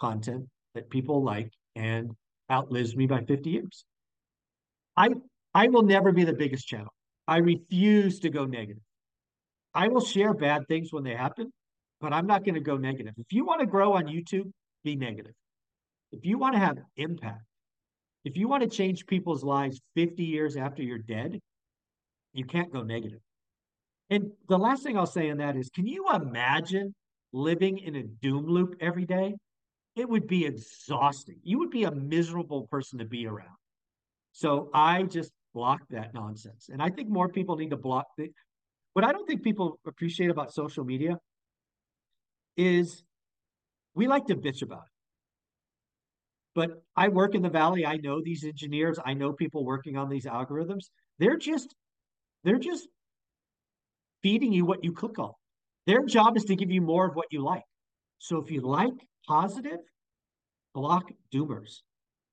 content that people like and outlives me by fifty years. I, I will never be the biggest channel. I refuse to go negative. I will share bad things when they happen, but I'm not going to go negative. If you want to grow on YouTube, be negative. If you want to have impact, if you want to change people's lives fifty years after you're dead, you can't go negative. And the last thing I'll say in that is, can you imagine living in a doom loop every day? It would be exhausting. You would be a miserable person to be around. So I just block that nonsense. And I think more people need to block it. What I don't think people appreciate about social media is we like to bitch about it. But I work in the Valley. I know these engineers. I know people working on these algorithms. They're just, they're just feeding you what you click on. Their job is to give you more of what you like. So if you like positive, block doomers.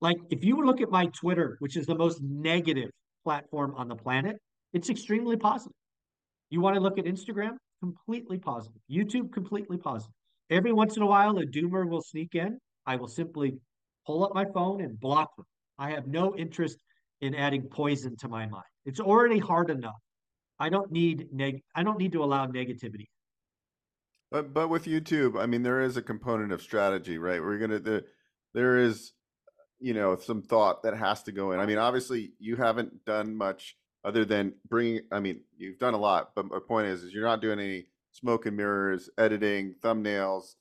Like if you look at my Twitter, which is the most negative platform on the planet, it's extremely positive. You want to look at Instagram? Completely positive. YouTube, completely positive. Every once in a while, a doomer will sneak in. I will simply pull up my phone and block them. I have no interest in adding poison to my mind. It's already hard enough. I don't need neg- I don't need to allow negativity. But but with YouTube, I mean, there is a component of strategy, right? We're gonna the, there is. You know, some thought that has to go in. I mean, obviously you haven't done much other than bringing, I mean, you've done a lot, but my point is, is you're not doing any smoke and mirrors, editing, thumbnails.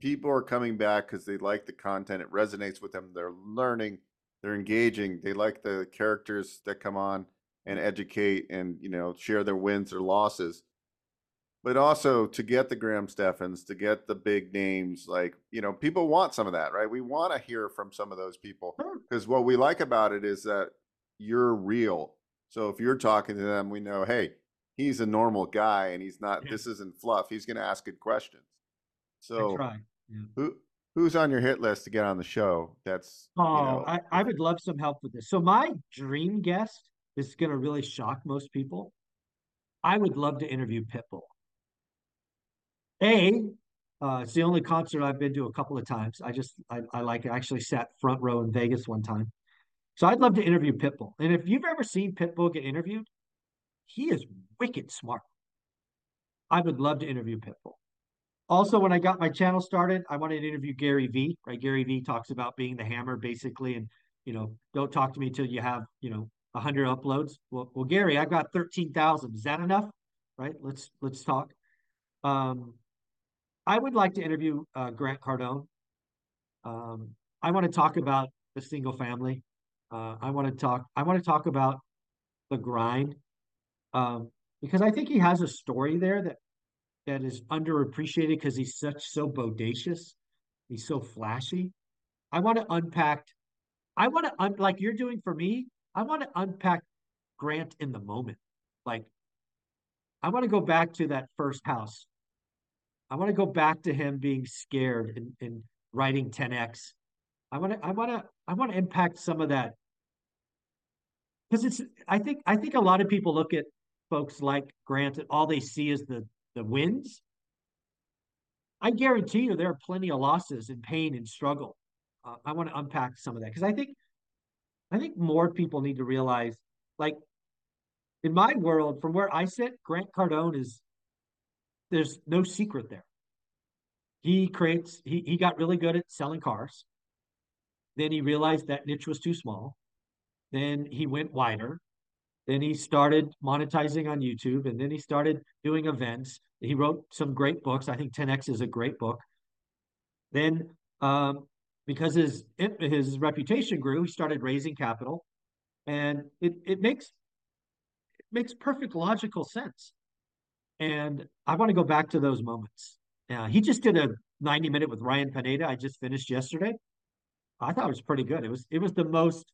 People are coming back because they like the content. It resonates with them. They're learning. They're engaging. They like the characters that come on and educate and, you know, share their wins or losses. But also to get the Graham Stephans, to get the big names, like, you know, people want some of that, right? We want to hear from some of those people because what we like about it is that you're real. So if you're talking to them, we know, hey, he's a normal guy and he's not, yeah. this isn't fluff. He's going to ask good questions. So yeah. who who's on your hit list to get on the show? That's, oh, you know, I, I would love some help with this. So my dream guest is going to really shock most people. I would love to interview Pitbull. A, uh, it's the only concert I've been to a couple of times. I just, I, I like it. I actually sat front row in Vegas one time. So I'd love to interview Pitbull. And if you've ever seen Pitbull get interviewed, he is wicked smart. I would love to interview Pitbull. Also, when I got my channel started, I wanted to interview Gary V, right? Gary V talks about being the hammer, basically. And, you know, don't talk to me till you have, you know, one hundred uploads. Well, well Gary, I've got thirteen thousand. Is that enough? Right? Let's, let's talk. Um, I would like to interview uh, Grant Cardone. Um, I want to talk about the single family. Uh, I want to talk. I want to talk about the grind um, because I think he has a story there that that is underappreciated because he's such so bodacious. He's so flashy. I want to unpack. I want to un, like you're doing for me. I want to unpack Grant in the moment. Like I want to go back to that first house. I want to go back to him being scared and, and writing ten X. I want to, I want to, I want to impact some of that because it's, I think, I think a lot of people look at folks like Grant and all they see is the, the wins. I guarantee you there are plenty of losses and pain and struggle. Uh, I want to unpack some of that because I think, I think more people need to realize, like in my world, from where I sit, Grant Cardone is, there's no secret there. He creates, he, he got really good at selling cars. Then he realized that niche was too small. Then he went wider. Then he started monetizing on YouTube. And then he started doing events. He wrote some great books. I think ten X is a great book. Then um, because his his reputation grew, he started raising capital. And it, it makes it makes perfect logical sense. And I want to go back to those moments. Uh, he just did a ninety minute with Ryan Pineda. I just finished yesterday. I thought it was pretty good. It was it was the most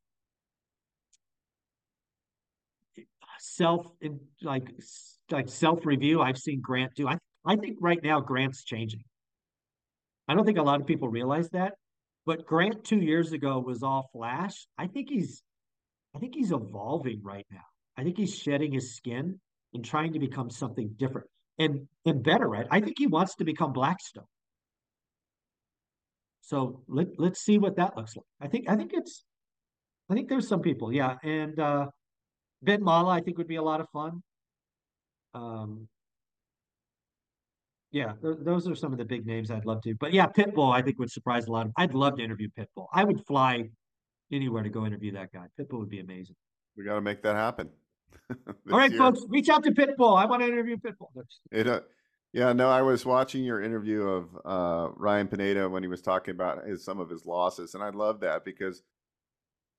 self in, like like self review I've seen Grant do. I I think right now Grant's changing. I don't think a lot of people realize that, but Grant two years ago was all flash. I think he's I think he's evolving right now. I think he's shedding his skin and trying to become something different and and better. Right? I think he wants to become Blackstone. So let, let's see what that looks like. I think I think it's I think there's some people, yeah. And uh, Ben Mala, I think, would be a lot of fun. Um, yeah, th those are some of the big names I'd love to. But yeah, Pitbull, I think, would surprise a lot of. I'd love to interview Pitbull. I would fly anywhere to go interview that guy. Pitbull would be amazing. We got to make that happen. All right, year. Folks, reach out to Pitbull. I want to interview Pitbull. It. Uh... Yeah, no, I was watching your interview of uh, Ryan Pineda when he was talking about his, some of his losses, and I love that because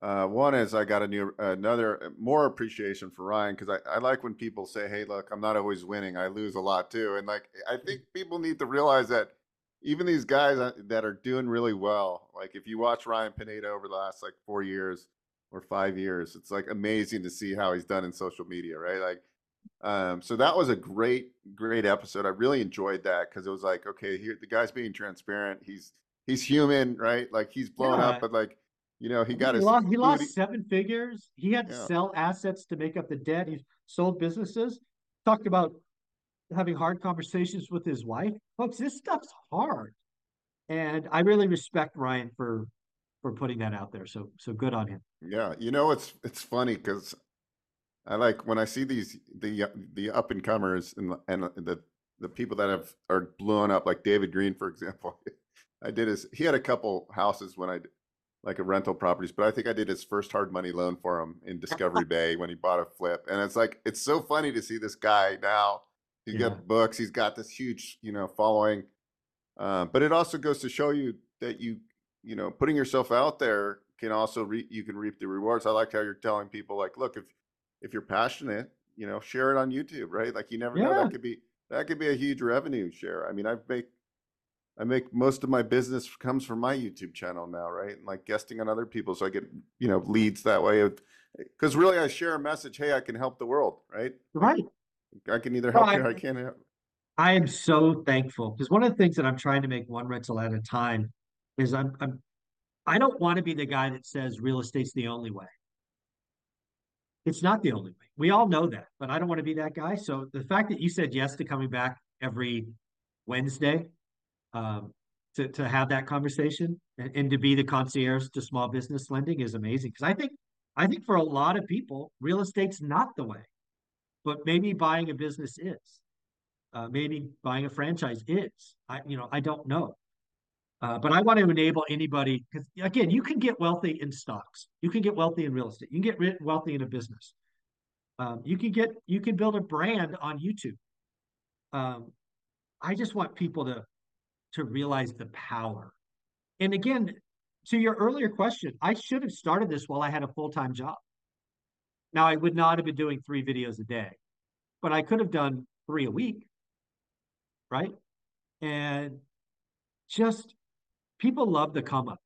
uh, one is I got a new, another more appreciation for Ryan because I, I like when people say, hey, look, I'm not always winning. I lose a lot too. And like, I think people need to realize that even these guys that are doing really well, like if you watch Ryan Pineda over the last like four years or five years, it's like amazing to see how he's done in social media, right? Like. Um, so that was a great, great episode. I really enjoyed that because it was like, okay, here the guy's being transparent. He's he's human, right? Like he's blown yeah. up, but like, you know, he got he his lost, he lost seven figures. He had yeah. to sell assets to make up the debt. He sold businesses. Talked about having hard conversations with his wife. Folks, this stuff's hard, and I really respect Ryan for for putting that out there. So so good on him. Yeah, you know, it's it's funny because. I like when I see these the the up and comers and and the the people that have are blowing up, like David Green, for example. I did his he had a couple houses when I like a rental properties, but I think I did his first hard money loan for him in Discovery Bay when he bought a flip, and it's like it's so funny to see this guy now He's yeah. got books. He's got this huge, you know, following. Uh, but it also goes to show you that you, you know, putting yourself out there can also re- you can reap the rewards. I like how you're telling people, like, look, if if you're passionate, you know, share it on YouTube, right? Like, you never yeah. know, that could be that could be a huge revenue share. I mean, I make I make most of my business comes from my YouTube channel now, right? And like guesting on other people, so I get, you know, leads that way. Because really, I share a message. Hey, I can help the world, right? Right. I can either help well, you or I can't help. I am so thankful, because one of the things that I'm trying to make one rental at a time is I'm, I'm I don't want to be the guy that says real estate's the only way. It's not the only way. We all know that, but I don't want to be that guy. So the fact that you said yes to coming back every Wednesday um, to, to have that conversation and, and to be the concierge to small business lending is amazing. Because I think I think for a lot of people, real estate's not the way, but maybe buying a business is. Uh, maybe buying a franchise is. I, you know, I don't know. Uh, but I want to enable anybody, because again, you can get wealthy in stocks. You can get wealthy in real estate. You can get wealthy in a business. Um, you can get, you can build a brand on YouTube. Um, I just want people to, to realize the power. And again, to your earlier question, I should have started this while I had a full-time job. Now, I would not have been doing three videos a day, but I could have done three a week, right? And just people love the come up.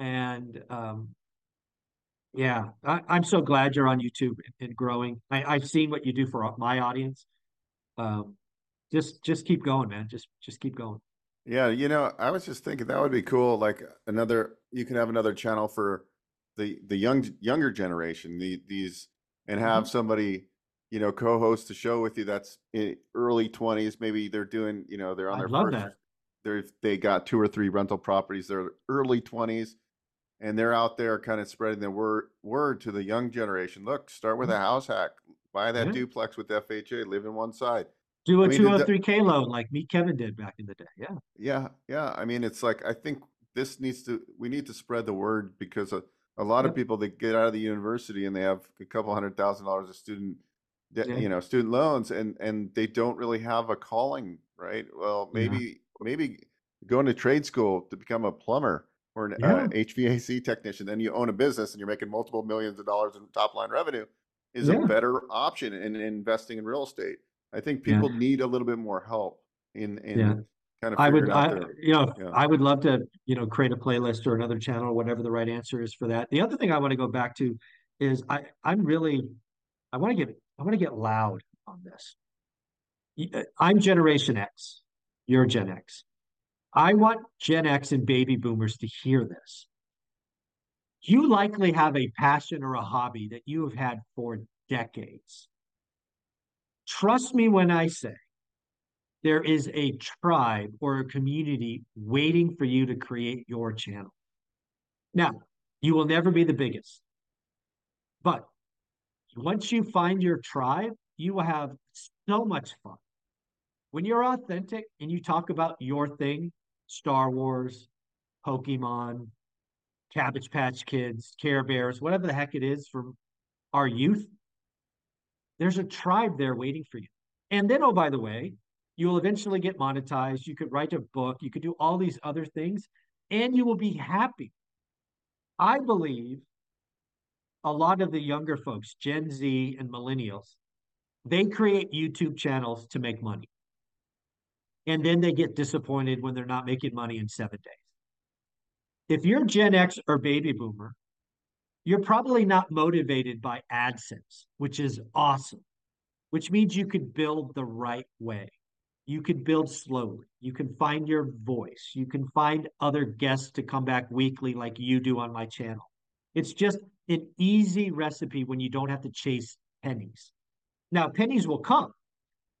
And um, yeah, I, I'm so glad you're on YouTube and growing. I, I've seen what you do for my audience. Um, just just keep going, man. Just just keep going. Yeah, you know, I was just thinking that would be cool. Like another, you can have another channel for the the young younger generation. The, these and have mm-hmm. somebody, you know, co-host the show with you. That's in early twenties. Maybe they're doing, you know, they're on their I'd love first. That. They're, they got two or three rental properties, they're early twenties, and they're out there kind of spreading the word word to the young generation. Look, start with a house hack, buy that yeah. duplex with F H A, live in one side. Do a I mean, two oh three K the, loan like me, Kevin did back in the day. Yeah. Yeah. Yeah. I mean, it's like, I think this needs to, we need to spread the word, because a, a lot yeah. of people that get out of the university and they have a couple hundred thousand dollars of student, yeah. you know, student loans, and, and they don't really have a calling, right? Well, maybe, yeah. maybe going to trade school to become a plumber or an yeah. uh, H V A C technician, then you own a business and you're making multiple millions of dollars in top line revenue is yeah. a better option in, in investing in real estate. I think people yeah. need a little bit more help in, in yeah. kind of I would, out I, their, you know, yeah. I would love to, you know, create a playlist or another channel or whatever the right answer is for that. The other thing I want to go back to is I, I'm really, I want to get, I want to get loud on this. I'm Generation X. You're Gen X. I want Gen X and baby boomers to hear this. You likely have a passion or a hobby that you have had for decades. Trust me when I say there is a tribe or a community waiting for you to create your channel. Now, you will never be the biggest, but once you find your tribe, you will have so much fun. When you're authentic and you talk about your thing, Star Wars, Pokemon, Cabbage Patch Kids, Care Bears, whatever the heck it is from our youth, there's a tribe there waiting for you. And then, oh, by the way, you'll eventually get monetized. You could write a book. You could do all these other things, and you will be happy. I believe a lot of the younger folks, Gen Z and millennials, they create YouTube channels to make money. And then they get disappointed when they're not making money in seven days. If you're Gen X or baby boomer, you're probably not motivated by AdSense, which is awesome, which means you could build the right way. You could build slowly. You can find your voice. You can find other guests to come back weekly like you do on my channel. It's just an easy recipe when you don't have to chase pennies. Now, pennies will come.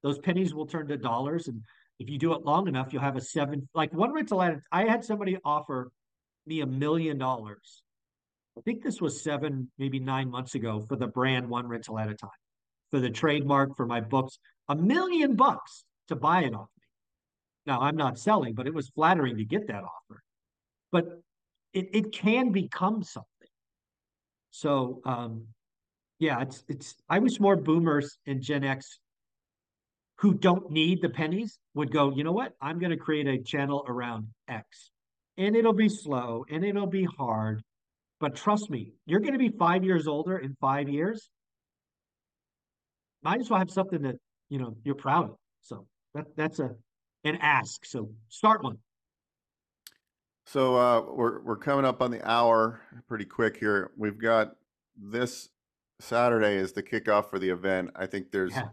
Those pennies will turn to dollars, and if you do it long enough, you'll have a seven, like one rental at a time. I had somebody offer me a million dollars. I think this was seven, maybe nine months ago, for the brand One Rental at a Time, for the trademark, for my books, a million bucks to buy it off me. Now, I'm not selling, but it was flattering to get that offer. But it, it can become something. So um, yeah, it's it's. I wish more boomers and Gen X who don't need the pennies would go, you know what? I'm going to create a channel around X. And it'll be slow and it'll be hard. But trust me, you're going to be five years older in five years. Might as well have something that, you know, you're proud of. So that, that's a an ask. So start one. So uh, we're, we're coming up on the hour pretty quick here. We've got this Saturday is the kickoff for the event. I think there's yeah.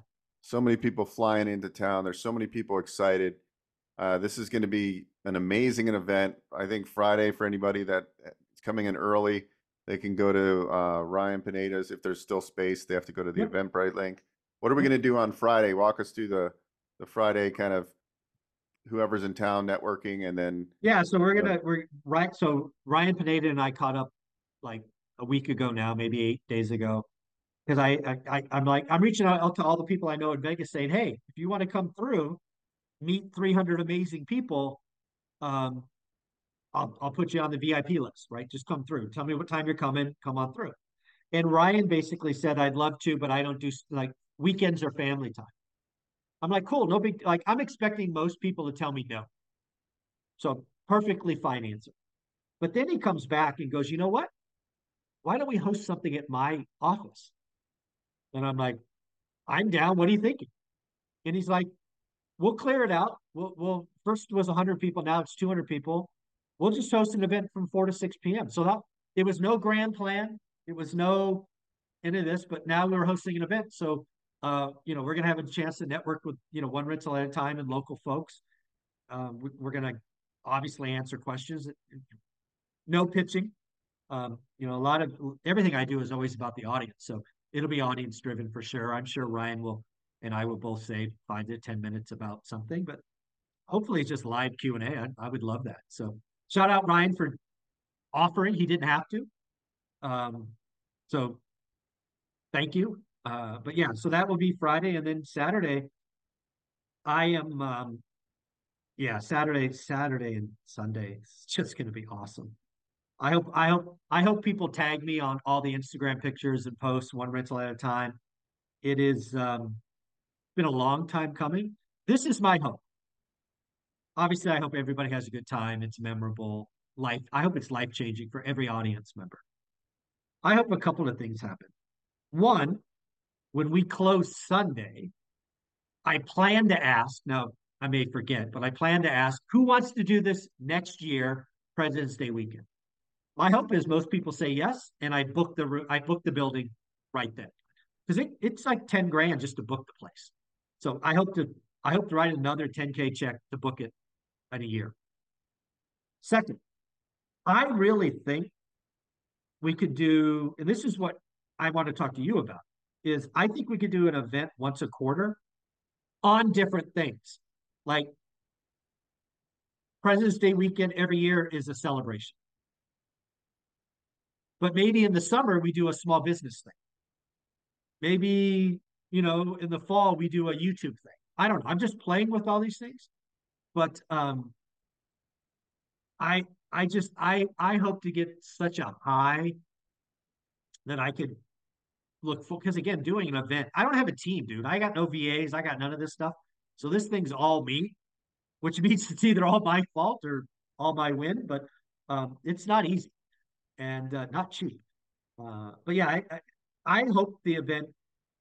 so many people flying into town. There's so many people excited. Uh, this is going to be an amazing event. I think Friday, for anybody that's coming in early, they can go to uh, Ryan Pineda's. If there's still space, they have to go to the yep. Eventbrite link. What are we going to do on Friday? Walk us through the, the Friday kind of whoever's in town networking, and then yeah. So we're gonna we're right. So Ryan Pineda and I caught up like a week ago now, maybe eight days ago, because I, I I'm like I'm reaching out to all the people I know in Vegas, saying, hey, if you want to come through, meet three hundred amazing people, um, I'll I'll put you on the V I P list, right? Just come through. Tell me what time you're coming. Come on through. And Ryan basically said, I'd love to, but I don't do like weekends or family time. I'm like, cool, no big, like I'm expecting most people to tell me no. So perfectly fine answer. But then he comes back and goes, you know what? Why don't we host something at my office? And I'm like, I'm down, what are you thinking? And he's like, we'll clear it out. We'll, we'll first it was one hundred people, now it's two hundred people. We'll just host an event from four to six P M So that, it was no grand plan. It was no end of this, but now we're hosting an event. So Uh, you know, we're going to have a chance to network with, you know, one rental at a time and local folks. Um, we, we're going to obviously answer questions. No pitching. Um, you know, a lot of everything I do is always about the audience. So it'll be audience driven for sure. I'm sure Ryan will and I will both say five to ten minutes about something, but hopefully it's just live Q and A. I, I would love that. So shout out Ryan for offering. He didn't have to. Um, so thank you. Uh, but yeah, so that will be Friday. And then Saturday, I am, um, yeah, Saturday, Saturday and Sunday. It's just going to be awesome. I hope, I hope, I hope people tag me on all the Instagram pictures and posts, one rental at a time. It is, um, been a long time coming. This is my hope. Obviously, I hope everybody has a good time. It's memorable. Life. I hope it's life-changing for every audience member. I hope a couple of things happen. One, when we close Sunday, I plan to ask, now I may forget, but I plan to ask who wants to do this next year, President's Day weekend. My hope is most people say yes, and I book the I book the building right then. Because it, it's like ten grand just to book the place. So I hope to I hope to write another ten K check to book it in a year. Second, I really think we could do, and this is what I want to talk to you about, is I think we could do an event once a quarter on different things. Like President's Day weekend every year is a celebration. But maybe in the summer, we do a small business thing. Maybe, you know, in the fall, we do a YouTube thing. I don't know. I'm just playing with all these things. But um, I I just, I I hope to get such a high that I could look for, because again, doing an event, I don't have a team, dude. I got no V As. I got none of this stuff. So this thing's all me, which means it's either all my fault or all my win, but um, it's not easy and uh, not cheap. Uh, but yeah, I, I, I hope the event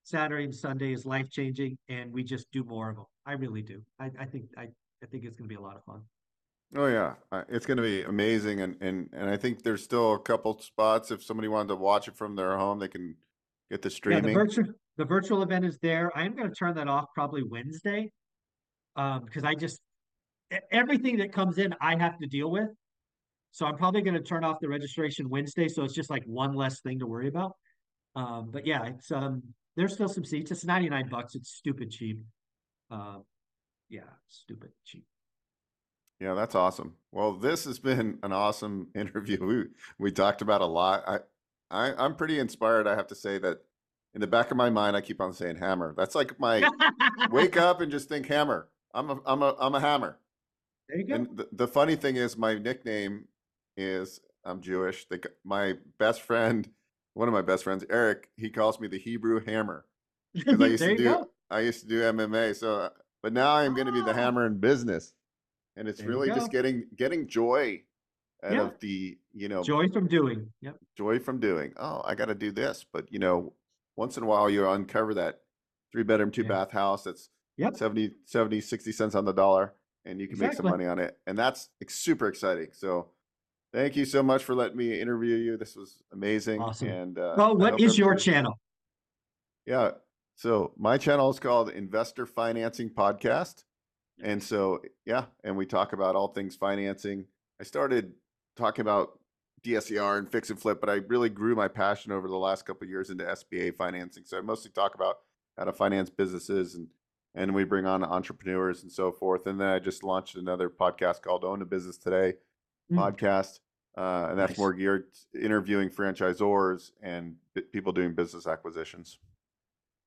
Saturday and Sunday is life-changing and we just do more of them. I really do. I, I think I, I think it's going to be a lot of fun. Oh yeah. Uh, it's going to be amazing. And, and, and I think there's still a couple spots. If somebody wanted to watch it from their home, they can get the streaming. Yeah, the, virtu the virtual event is there. I'm going to turn that off probably Wednesday because um, I just, everything that comes in, I have to deal with. So I'm probably going to turn off the registration Wednesday. So it's just like one less thing to worry about. Um, but yeah, it's um, there's still some seats. It's ninety-nine bucks. It's stupid cheap. Uh, yeah, stupid cheap. Yeah, that's awesome. Well, this has been an awesome interview. We, we talked about a lot. I, I, I'm pretty inspired. I have to say that in the back of my mind, I keep on saying hammer. That's like my wake up and just think hammer. I'm a, I'm a, I'm a hammer. There you go. And the, the funny thing is my nickname is I'm Jewish. The, my best friend, one of my best friends, Eric, he calls me the Hebrew hammer. Cause I used there to you do, go. I used to do M M A, so but now I'm going to be the hammer in business, and it's there really just getting getting joy out yeah. of the you know joy from doing. Yep. Joy from doing. Oh, I got to do this, but you know, once in a while you uncover that three bedroom, two yeah. bath house that's yep. seventy, sixty cents on the dollar, and you can exactly. make some money on it, and that's super exciting. So. Thank you so much for letting me interview you. This was amazing. Awesome. And uh, well, what is your channel? Yeah. So my channel is called Investor Financing Podcast. And so, yeah. And we talk about all things financing. I started talking about D S E R and fix and flip, but I really grew my passion over the last couple of years into S B A financing. So I mostly talk about how to finance businesses, and, and we bring on entrepreneurs and so forth. And then I just launched another podcast called Own a Business Today. Podcast, uh, and that's nice. More geared interviewing franchisors and b- people doing business acquisitions.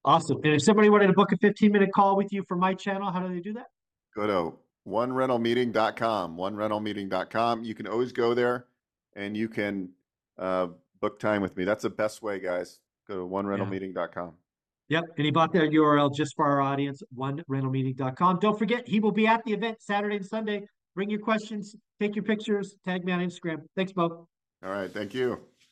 Awesome. And if somebody wanted to book a fifteen minute call with you for my channel, how do they do that? Go to one rental meeting dot com, one rental meeting dot com. You can always go there and you can uh, book time with me. That's the best way, guys. Go to one rental meeting dot com. Yep. And he bought that U R L just for our audience, one rental meeting dot com. Don't forget, he will be at the event Saturday and Sunday. Bring your questions, take your pictures, tag me on Instagram. Thanks, Bo. All right. Thank you.